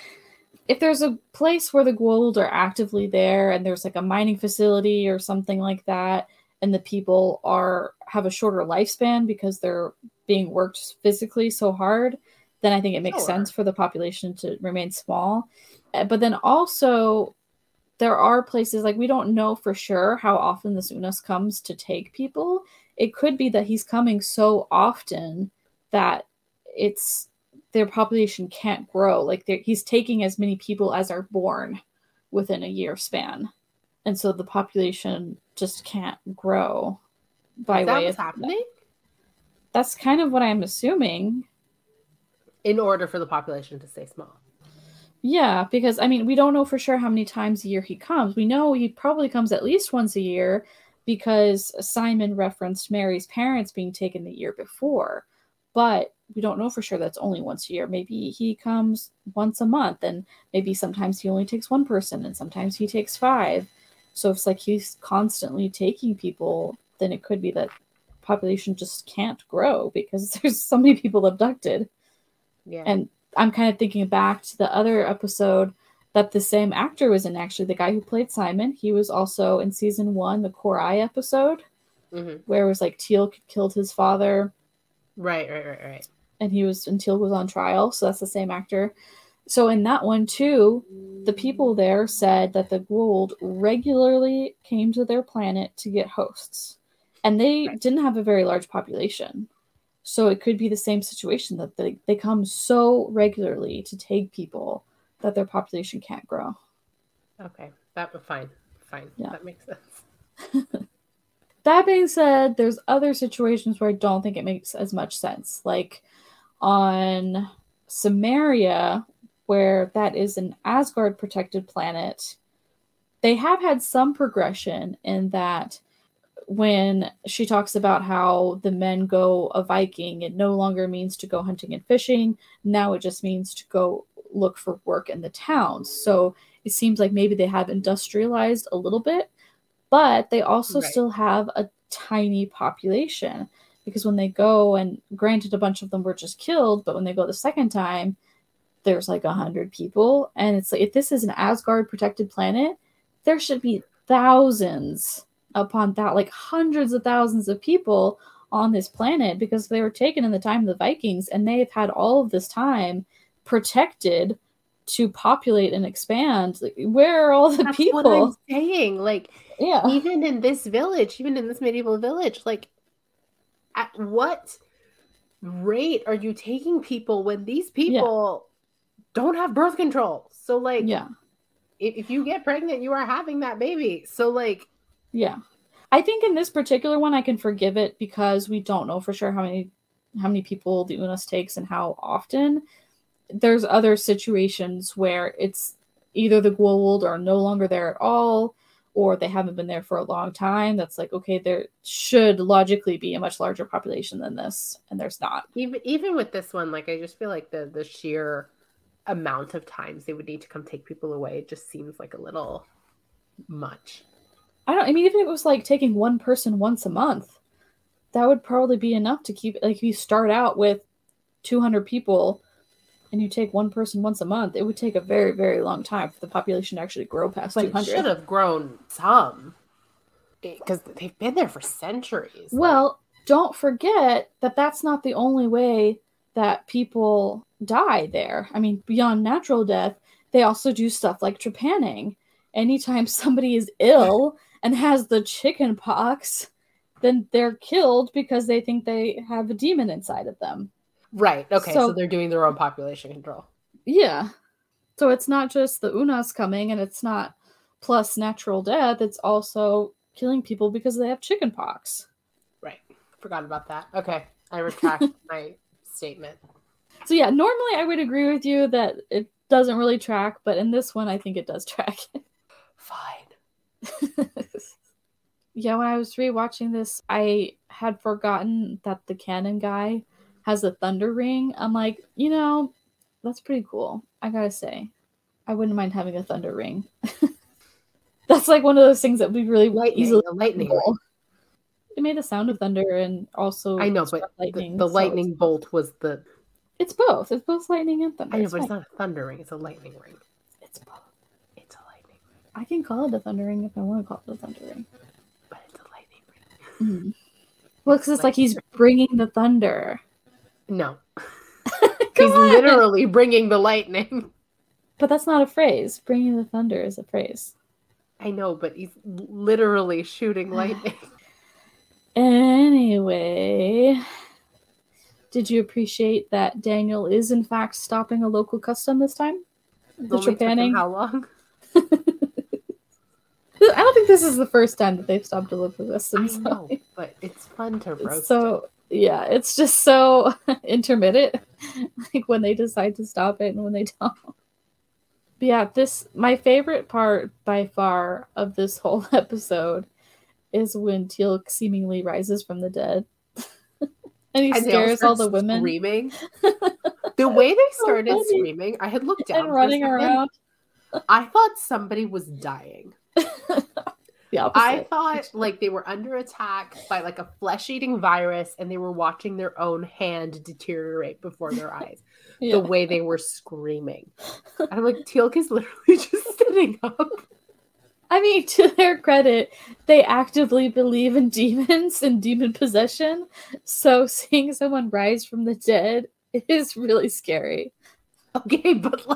if there's a place where the Goa'uld are actively there and there's like a mining facility or something like that, and the people have a shorter lifespan because they're being worked physically so hard, then I think it makes sense for the population to remain small. But then also, there are places, like, we don't know for sure how often this Unas comes to take people. It could be that he's coming so often that their population can't grow. Like, he's taking as many people as are born within a year span. And so the population just can't grow by way of... Is that what's happening? That's kind of what I'm assuming. In order for the population to stay small. Yeah, because, I mean, we don't know for sure how many times a year he comes. We know he probably comes at least once a year because Simon referenced Mary's parents being taken the year before. But we don't know for sure that's only once a year. Maybe he comes once a month, and maybe sometimes he only takes one person, and sometimes he takes 5. So if it's like he's constantly taking people, then it could be that population just can't grow because there's so many people abducted. Yeah. And I'm kind of thinking back to the other episode that the same actor was in, actually. The guy who played Simon, he was also in season 1, the Corps Eye episode, where it was like Teal'c killed his father. Right. And Teal'c was on trial, so that's the same actor. So in that one, too, the people there said that the Goa'uld regularly came to their planet to get hosts. And they didn't have a very large population. So it could be the same situation, that they come so regularly to take people that their population can't grow. Okay, that was fine. Yeah. That makes sense. That being said, there's other situations where I don't think it makes as much sense. Like on Samaria, where that is an Asgard protected planet, they have had some progression in that. When she talks about how the men go a Viking, it no longer means to go hunting and fishing. Now it just means to go look for work in the towns. So it seems like maybe they have industrialized a little bit, but they also still have a tiny population Because when they go, and granted, a bunch of them were just killed, but when they go the second time, there's like 100 people. And it's like, if this is an Asgard protected planet, there should be thousands upon that, like hundreds of thousands of people on this planet, because they were taken in the time of the Vikings, and they have had all of this time protected to populate and expand. Like, where are all the people? That's what I'm saying. Like, yeah. Even in this village, even in this medieval village, like, at what rate are you taking people when these people don't have birth control? So, like, if you get pregnant, you are having that baby. So, like, I think in this particular one, I can forgive it because we don't know for sure how many people the UNOS takes and how often. There's other situations where it's either the Goa'uld are no longer there at all, or they haven't been there for a long time. That's like, okay, there should logically be a much larger population than this, and there's not. Even with this one, like, I just feel like the sheer amount of times they would need to come take people away just seems like a little much. Even if it was like taking one person once a month, that would probably be enough to keep, like, if you start out with 200 people and you take one person once a month, it would take a very, very long time for the population to actually grow past 200. It should have grown some, because they've been there for centuries. Well, don't forget that that's not the only way that people die there. I mean, beyond natural death, they also do stuff like trepanning. Anytime somebody is ill and has the chicken pox, then they're killed because they think they have a demon inside of them. Right. Okay. So they're doing their own population control. Yeah. So it's not just the UNOS coming, and it's not plus natural death. It's also killing people because they have chicken pox. Right. Forgot about that. Okay. I retract my statement. So yeah, normally I would agree with you that it doesn't really track, but in this one, I think it does track. Fine. Yeah, when I was rewatching this, I had forgotten that the cannon guy has a thunder ring. I'm like, that's pretty cool. I gotta say, I wouldn't mind having a thunder ring. That's like one of those things that we really lightning. It made the sound of thunder, and also I know, but lightning, the lightning bolt was the. It's both. It's both lightning and thunder. I know, but it's not a thunder ring. It's a lightning ring. It's both. It's a lightning ring. I can call it a thunder ring if I want to call it a thunder ring. But it's a lightning ring. Mm. Well, because it's like he's bringing the thunder. No. He's literally bringing the lightning. But that's not a phrase. Bringing the thunder is a phrase. I know, but he's literally shooting lightning. Anyway, did you appreciate that Daniel is in fact stopping a local custom this time? The trepanning. How long? I don't think this is the first time that they've stopped a local custom. I know, but it's fun to roast. Yeah, it's just so intermittent, like when they decide to stop it and when they don't. But yeah, my favorite part by far of this whole episode is when Teal'c seemingly rises from the dead. And he scares all the women. Screaming. The way they started screaming, I had looked down. And running around. I thought somebody was dying. I thought like they were under attack by like a flesh-eating virus, and they were watching their own hand deteriorate before their eyes. Yeah. The way they were screaming. And I'm like, Teal'c is literally just sitting up. I mean, to their credit, they actively believe in demons and demon possession. So seeing someone rise from the dead is really scary. Okay, but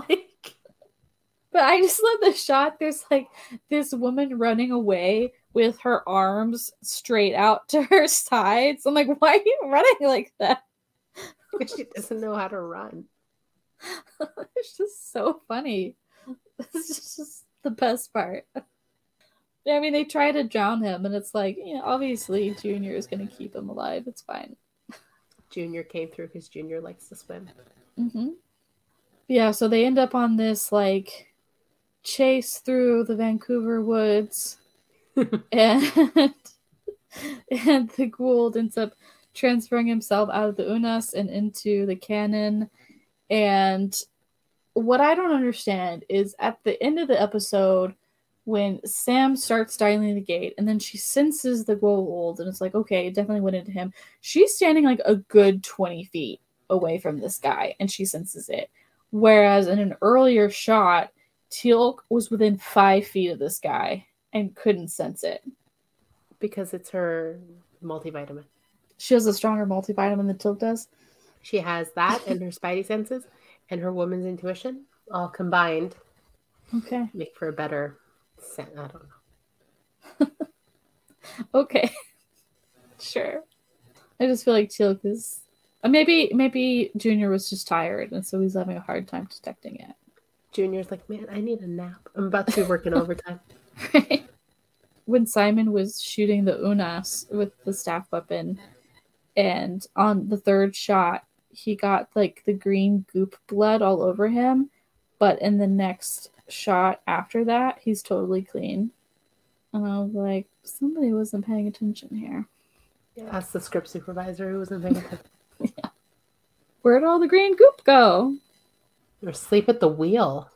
But I just love the shot. There's like this woman running away with her arms straight out to her sides. I'm like, why are you running like that? Because she doesn't know how to run. It's just so funny. This is just the best part. I mean, they try to drown him, and it's like, obviously Junior is going to keep him alive. It's fine. Junior came through because Junior likes to swim. Mm-hmm. Yeah, so they end up on this, like, chase through the Vancouver woods, and the Goa'uld ends up transferring himself out of the UNOS and into the cannon. And what I don't understand is at the end of the episode, when Sam starts dialing the gate, and then she senses the Goa'uld, and it's like, okay, it definitely went into him. She's standing like a good 20 feet away from this guy, and she senses it. Whereas in an earlier shot, Teal'c was within 5 feet of this guy and couldn't sense it. Because it's her multivitamin. She has a stronger multivitamin than Teal'c does. She has that and her spidey senses and her woman's intuition all combined. Okay. Make for a better scent. I don't know. Okay. Sure. I just feel like Teal'c is... Maybe Junior was just tired, and so he's having a hard time detecting it. Junior's like, man, I need a nap. I'm about to be working overtime. Right. When Simon was shooting the Unas with the staff weapon, and on the third shot, he got like the green goop blood all over him. But in the next shot after that, he's totally clean. And I was like, somebody wasn't paying attention here. Yeah. That's the script supervisor who wasn't paying attention. Yeah. Where'd all the green goop go? Or sleep at the wheel.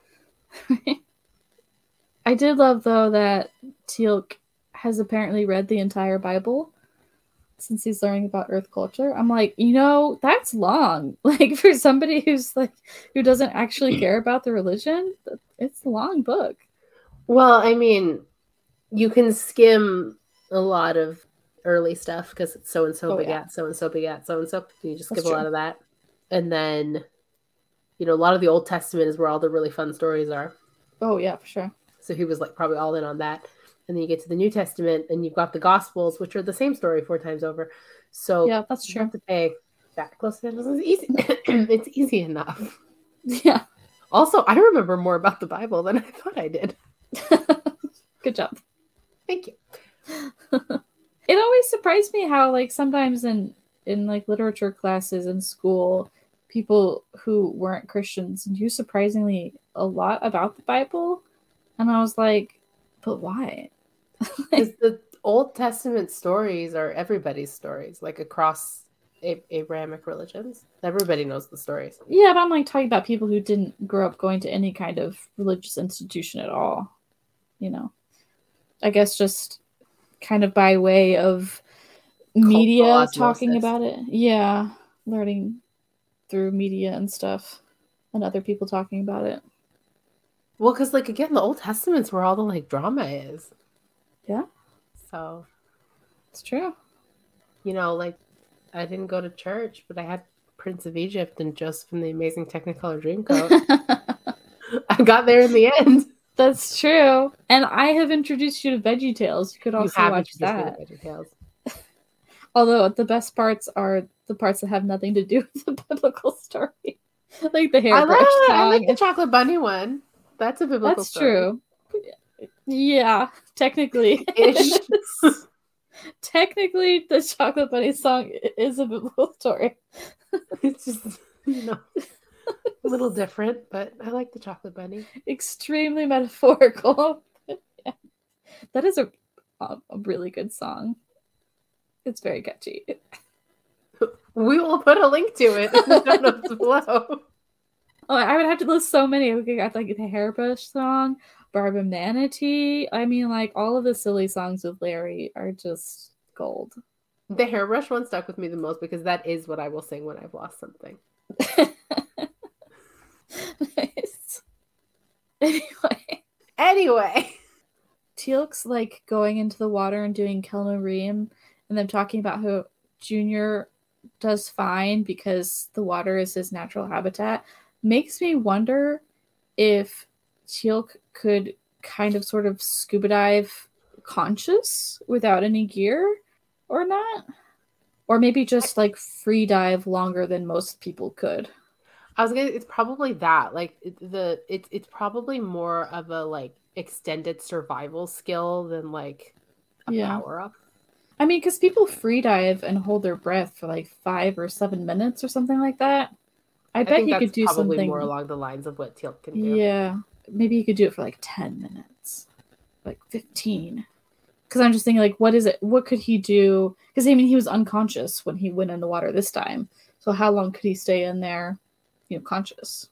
I did love, though, that Teal'c has apparently read the entire Bible since he's learning about Earth culture. I'm like, you know, that's long. Like, for somebody who's like, who doesn't actually care about the religion, it's a long book. Well, I mean, you can skim a lot of early stuff because it's so-and-so begat, so-and-so begat, so-and-so. You just skip a lot of that. And then, you know, a lot of the Old Testament is where all the really fun stories are. Oh, yeah, for sure. So he was like probably all in on that. And then you get to the New Testament and you've got the Gospels, which are the same story 4 times over. So yeah, that's true. You have to pay that close attention. It's easy. It's easy enough. Yeah. Also, I remember more about the Bible than I thought I did. Good job. Thank you. It always surprised me how, like, sometimes in like literature classes in school, people who weren't Christians knew surprisingly a lot about the Bible, and I was like, but why? Because the Old Testament stories are everybody's stories, like across Abrahamic religions. Everybody knows the stories. Yeah, but I'm like talking about people who didn't grow up going to any kind of religious institution at all. You know, I guess just kind of by way of media talking about it. Yeah, learning through media and stuff and other people talking about it. Well, because, like, again, the Old Testament's where all the, like, drama is. Yeah. So. It's true. You know, like, I didn't go to church, but I had Prince of Egypt and Joseph and the Amazing Technicolor Dreamcoat. I got there in the end. That's true. And I have introduced you to VeggieTales. You could also watch that. Although the best parts are the parts that have nothing to do with the biblical story. Like the hairbrush song. I like the chocolate bunny one. That's a biblical story. That's true. Yeah, technically. Technically, the chocolate bunny song is a biblical story. It's just, you know, a little different, but I like the chocolate bunny. Extremely metaphorical. Yeah. That is a really good song. It's very catchy. We will put a link to it in the show notes below. Oh, I would have to list so many. We got like the Hairbrush song, Barbara Manatee. I mean, like all of the silly songs with Larry are just gold. The Hairbrush one stuck with me the most because that is what I will sing when I've lost something. Nice. Anyway. Teal'c's like going into the water and doing Kel'no'reem, and then talking about how Junior does fine because the water is his natural habitat. Makes me wonder if Teal'c could kind of sort of scuba dive conscious without any gear or not. Or maybe just like free dive longer than most people could. It's probably that. Like it's probably more of a like extended survival skill than like a power up. I mean, because people free dive and hold their breath for like 5 or 7 minutes or something like that. I bet he could do something. Probably more along the lines of what Teal'c can do. Yeah. Maybe he could do it for like 10 minutes, like 15. Because I'm just thinking, like, what is it? What could he do? Because, I mean, he was unconscious when he went in the water this time. So how long could he stay in there, you know, conscious?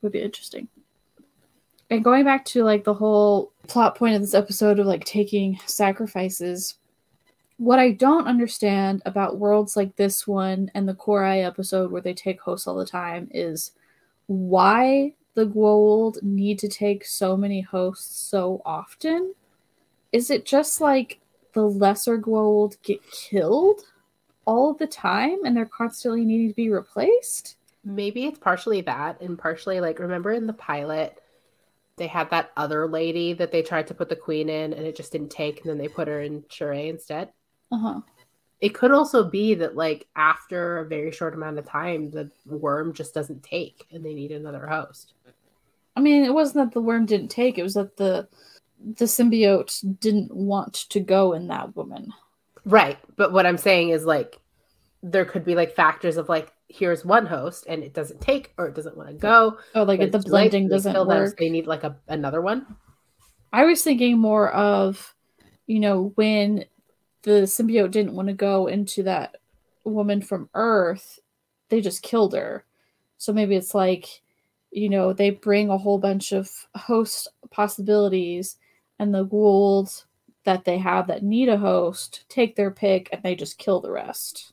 Would be interesting. And going back to like the whole plot point of this episode of like taking sacrifices, what I don't understand about worlds like this one and the Kor'ra Ai episode where they take hosts all the time is why the Goa'uld need to take so many hosts so often. Is it just like the lesser Goa'uld get killed all the time and they're constantly needing to be replaced? Maybe it's partially that, and partially like, remember in the pilot they had that other lady that they tried to put the queen in and it just didn't take, and then they put her in Sha're instead. Uh-huh. It could also be that like after a very short amount of time the worm just doesn't take and they need another host. I mean, it wasn't that the worm didn't take, it was that the symbiote didn't want to go in that woman. Right. But what I'm saying is like there could be like factors of like, here's one host and it doesn't take or it doesn't want to go. Oh, like the blending doesn't work. They need like another one. I was thinking more of, you know, when the symbiote didn't want to go into that woman from Earth, they just killed her. So maybe it's like, you know, they bring a whole bunch of host possibilities and the Goa'uld that they have that need a host take their pick and they just kill the rest.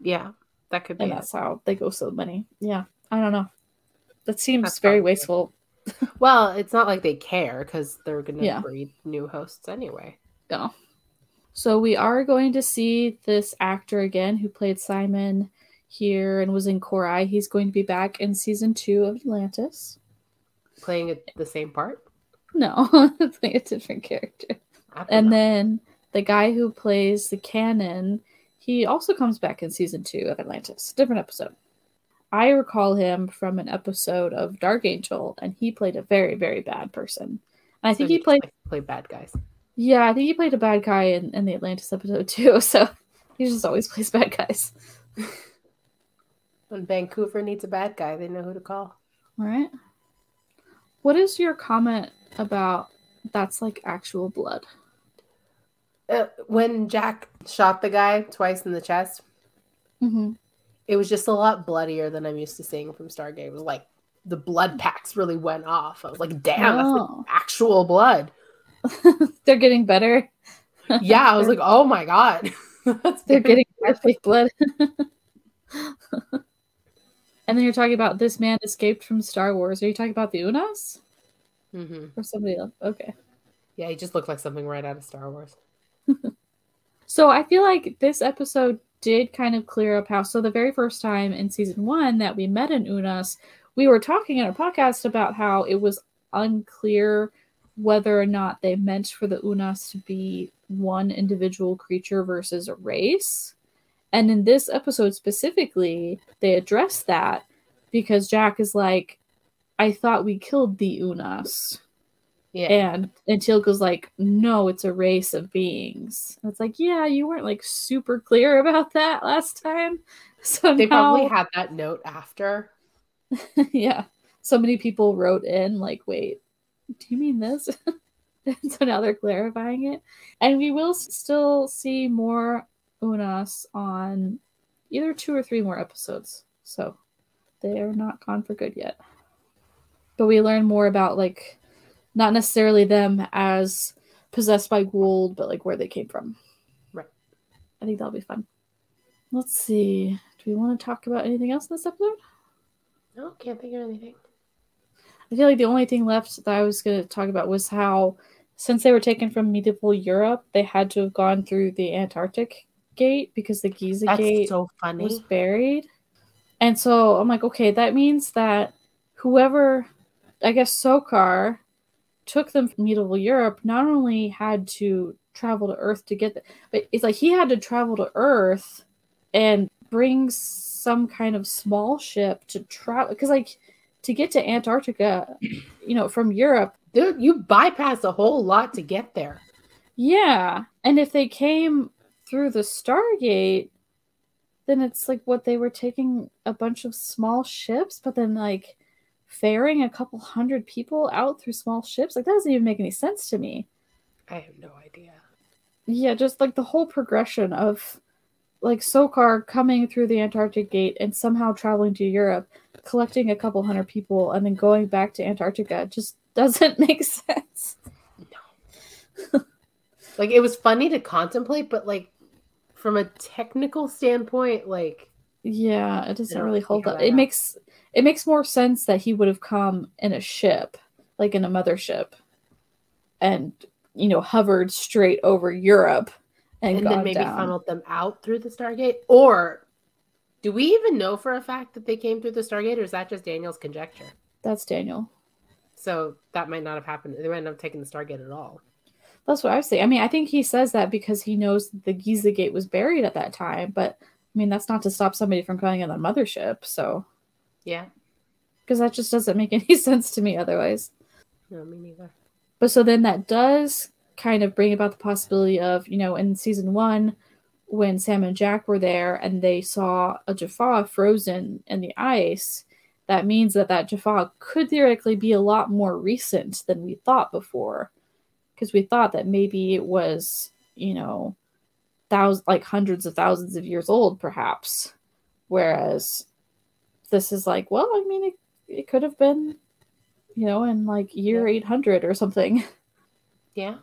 Yeah. That could be, and that's how they go so many. Yeah, I don't know. That seems that's very wasteful. Well, it's not like they care because they're going to breed new hosts anyway. No. So we are going to see this actor again who played Simon here and was in Kor'ra Ai. He's going to be back in season 2 of Atlantis. Playing the same part? No, playing a different character. And then the guy who plays the canon, he also comes back in season 2 of Atlantis, different episode. I recall him from an episode of Dark Angel, and he played a very, very bad person. And I think he played bad guys. Yeah, I think he played a bad guy in the Atlantis episode too. So he just always plays bad guys. When Vancouver needs a bad guy, they know who to call. All right. What is your comment about that's like actual blood? When Jack shot the guy twice in the chest, mm-hmm. It was just a lot bloodier than I'm used to seeing from Stargate. It was like the blood packs really went off. I was like, damn, that's like actual blood. They're getting better. Yeah, I was like, oh my God. They're getting fake blood. And then you're talking about this man escaped from Star Wars. Are you talking about the Unas? Mm-hmm. Or somebody else? Okay. Yeah, he just looked like something right out of Star Wars. So I feel like this episode did kind of clear up how, so the very first time in season 1 that we met an Unas, we were talking in our podcast about how it was unclear whether or not they meant for the Unas to be one individual creature versus a race. And in this episode specifically, they addressed that because Jack is like, I thought we killed the Unas. Yeah. And Teal'c was like, no, it's a race of beings. And it's like, yeah, you weren't like super clear about that last time. So they probably had that note after. Yeah. So many people wrote in like, wait, do you mean this? So now they're clarifying it. And we will still see more Unas on either 2 or 3 more episodes. So they are not gone for good yet. But we learn more about like, not necessarily them as possessed by Goa'uld, but like where they came from. Right. I think that'll be fun. Let's see. Do we want to talk about anything else in this episode? No, can't think of anything. I feel like the only thing left that I was going to talk about was how, since they were taken from medieval Europe, they had to have gone through the Antarctic gate because the Giza gate was buried. And so I'm like, okay, that means that whoever, I guess Sokar, took them from medieval Europe, not only had to travel to Earth to get them, but it's like he had to travel to Earth and bring some kind of small ship to travel, because like to get to Antarctica, you know, from Europe, dude, you bypass a whole lot to get there. Yeah. And if they came through the Stargate, then it's like what they were taking a bunch of small ships, but then like ferrying a couple hundred people out through small ships, like that doesn't even make any sense to me. I have no idea. Yeah, just like the whole progression of like Sokar coming through the Antarctic gate and somehow traveling to Europe, collecting a couple hundred people, and then going back to Antarctica just doesn't make sense. No. Like, it was funny to contemplate, but, like, from a technical standpoint, like... Yeah, it doesn't really hold up. It makes more sense that he would have come in a ship, like in a mothership, and, you know, hovered straight over Europe and then maybe funneled them out through the Stargate. Or do we even know for a fact that they came through the Stargate, or is that just Daniel's conjecture? That's Daniel. So that might not have happened. They might not have taken the Stargate at all. That's what I was saying. I mean, I think he says that because he knows the Giza Gate was buried at that time, but I mean, that's not to stop somebody from going in the mothership, so... Yeah. Because that just doesn't make any sense to me otherwise. No, me neither. But so then that does kind of bring about the possibility of, you know, in season one, when Sam and Jack were there and they saw a Jaffa frozen in the ice, that means that Jaffa could theoretically be a lot more recent than we thought before. Because we thought that maybe it was, you know... hundreds of thousands of years old, perhaps. Whereas this is like, well, I mean, it could have been, you know, in like year 800 or something. Yeah.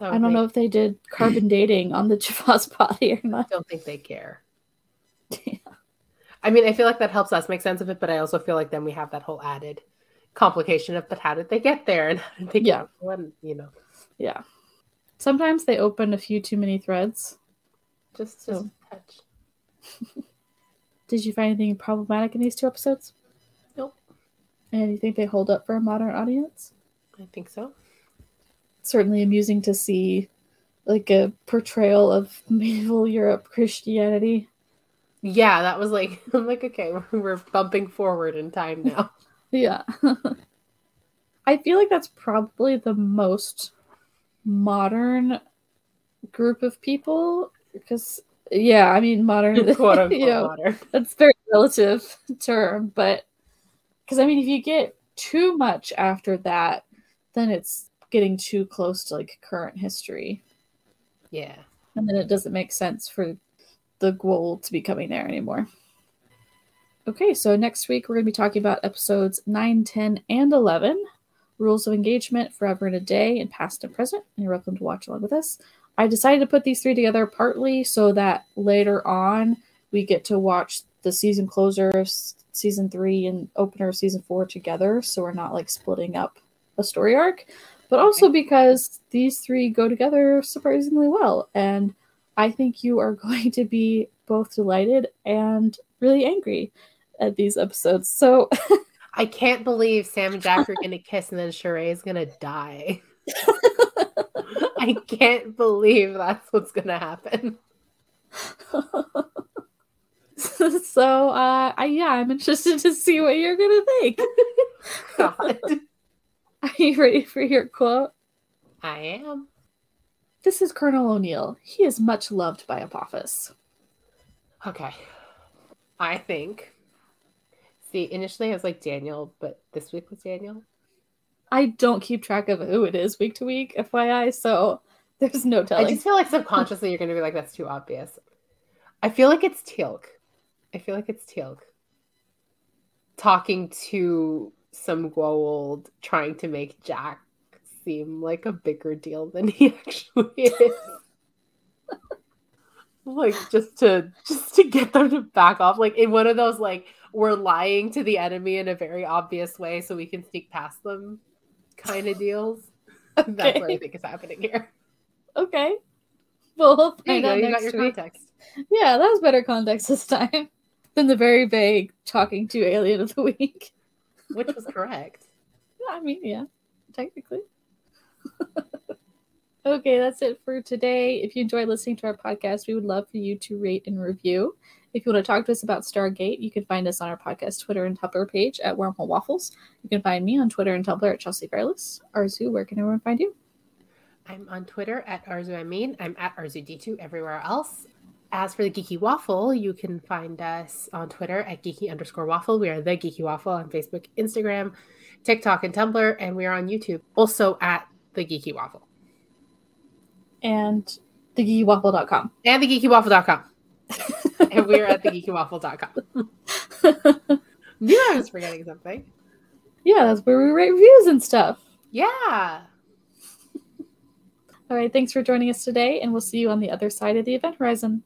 I don't know if they did carbon dating on the Jaffa's body or not. I don't think they care. Yeah. I mean, I feel like that helps us make sense of it, but I also feel like then we have that whole added complication of, but how did they get there? And how did they get one, you know? Yeah. Sometimes they open a few too many threads. Just a touch. Did you find anything problematic in these two episodes? Nope. And you think they hold up for a modern audience? I think so. Certainly amusing to see, like, a portrayal of medieval Europe Christianity. Yeah, that was like, I'm like, okay, we're bumping forward in time now. Yeah. I feel like that's probably the most... modern group of people, because I mean modern, quote unquote, you know, modern. That's a very relative term, but because I mean if you get too much after that, then it's getting too close to like current history. Yeah. And then it doesn't make sense for the Goa'uld to be coming there anymore. Okay, so next week we're going to be talking about episodes 9, 10, and 11. Rules of engagement, forever and a day, and past and present. And you're welcome to watch along with us. I decided to put these three together partly so that later on we get to watch the season closer, season 3, and opener, season 4 together. So we're not like splitting up a story arc, but also because these three go together surprisingly well. And I think you are going to be both delighted and really angry at these episodes. So... I can't believe Sam and Jack are going to kiss and then Sha're is going to die. I can't believe that's what's going to happen. So, I'm interested to see what you're going to think. God. Are you ready for your quote? I am. This is Colonel O'Neill. He is much loved by Apophis. Okay. I think... See, initially I was like Daniel, but this week was Daniel. I don't keep track of who it is week to week, FYI, so there's no telling. I just feel like subconsciously you're going to be like, that's too obvious. I feel like it's Teal'c. Talking to some Goa'uld, trying to make Jack seem like a bigger deal than he actually is. Like, just to get them to back off. Like, in one of those, like, we're lying to the enemy in a very obvious way so we can sneak past them kind of deals. Okay. That's what I think is happening here. Okay. Well, we'll find out next week. You got your context. Yeah, that was better context this time than the very vague talking to alien of the week. Which was correct. I mean, yeah, technically. Okay, that's it for today. If you enjoy listening to our podcast, we would love for you to rate and review. If you want to talk to us about Stargate, you can find us on our podcast Twitter and Tumblr page at Wormhole Waffles. You can find me on Twitter and Tumblr at Chelsea Fairless. Arzu, where can everyone find you? I'm on Twitter at Arzu Amin. I'm at ArzuD2 everywhere else. As for the Geeky Waffle, you can find us on Twitter at Geeky_Waffle. We are the Geeky Waffle on Facebook, Instagram, TikTok, and Tumblr. And we are on YouTube, also at the Geeky Waffle. And thegeekywaffle.com. And thegeekywaffle.com. And we're at thegeekywaffle.com. Knew I was forgetting something. Yeah, that's where we write reviews and stuff. Yeah. All right, thanks for joining us today, and we'll see you on the other side of the event horizon.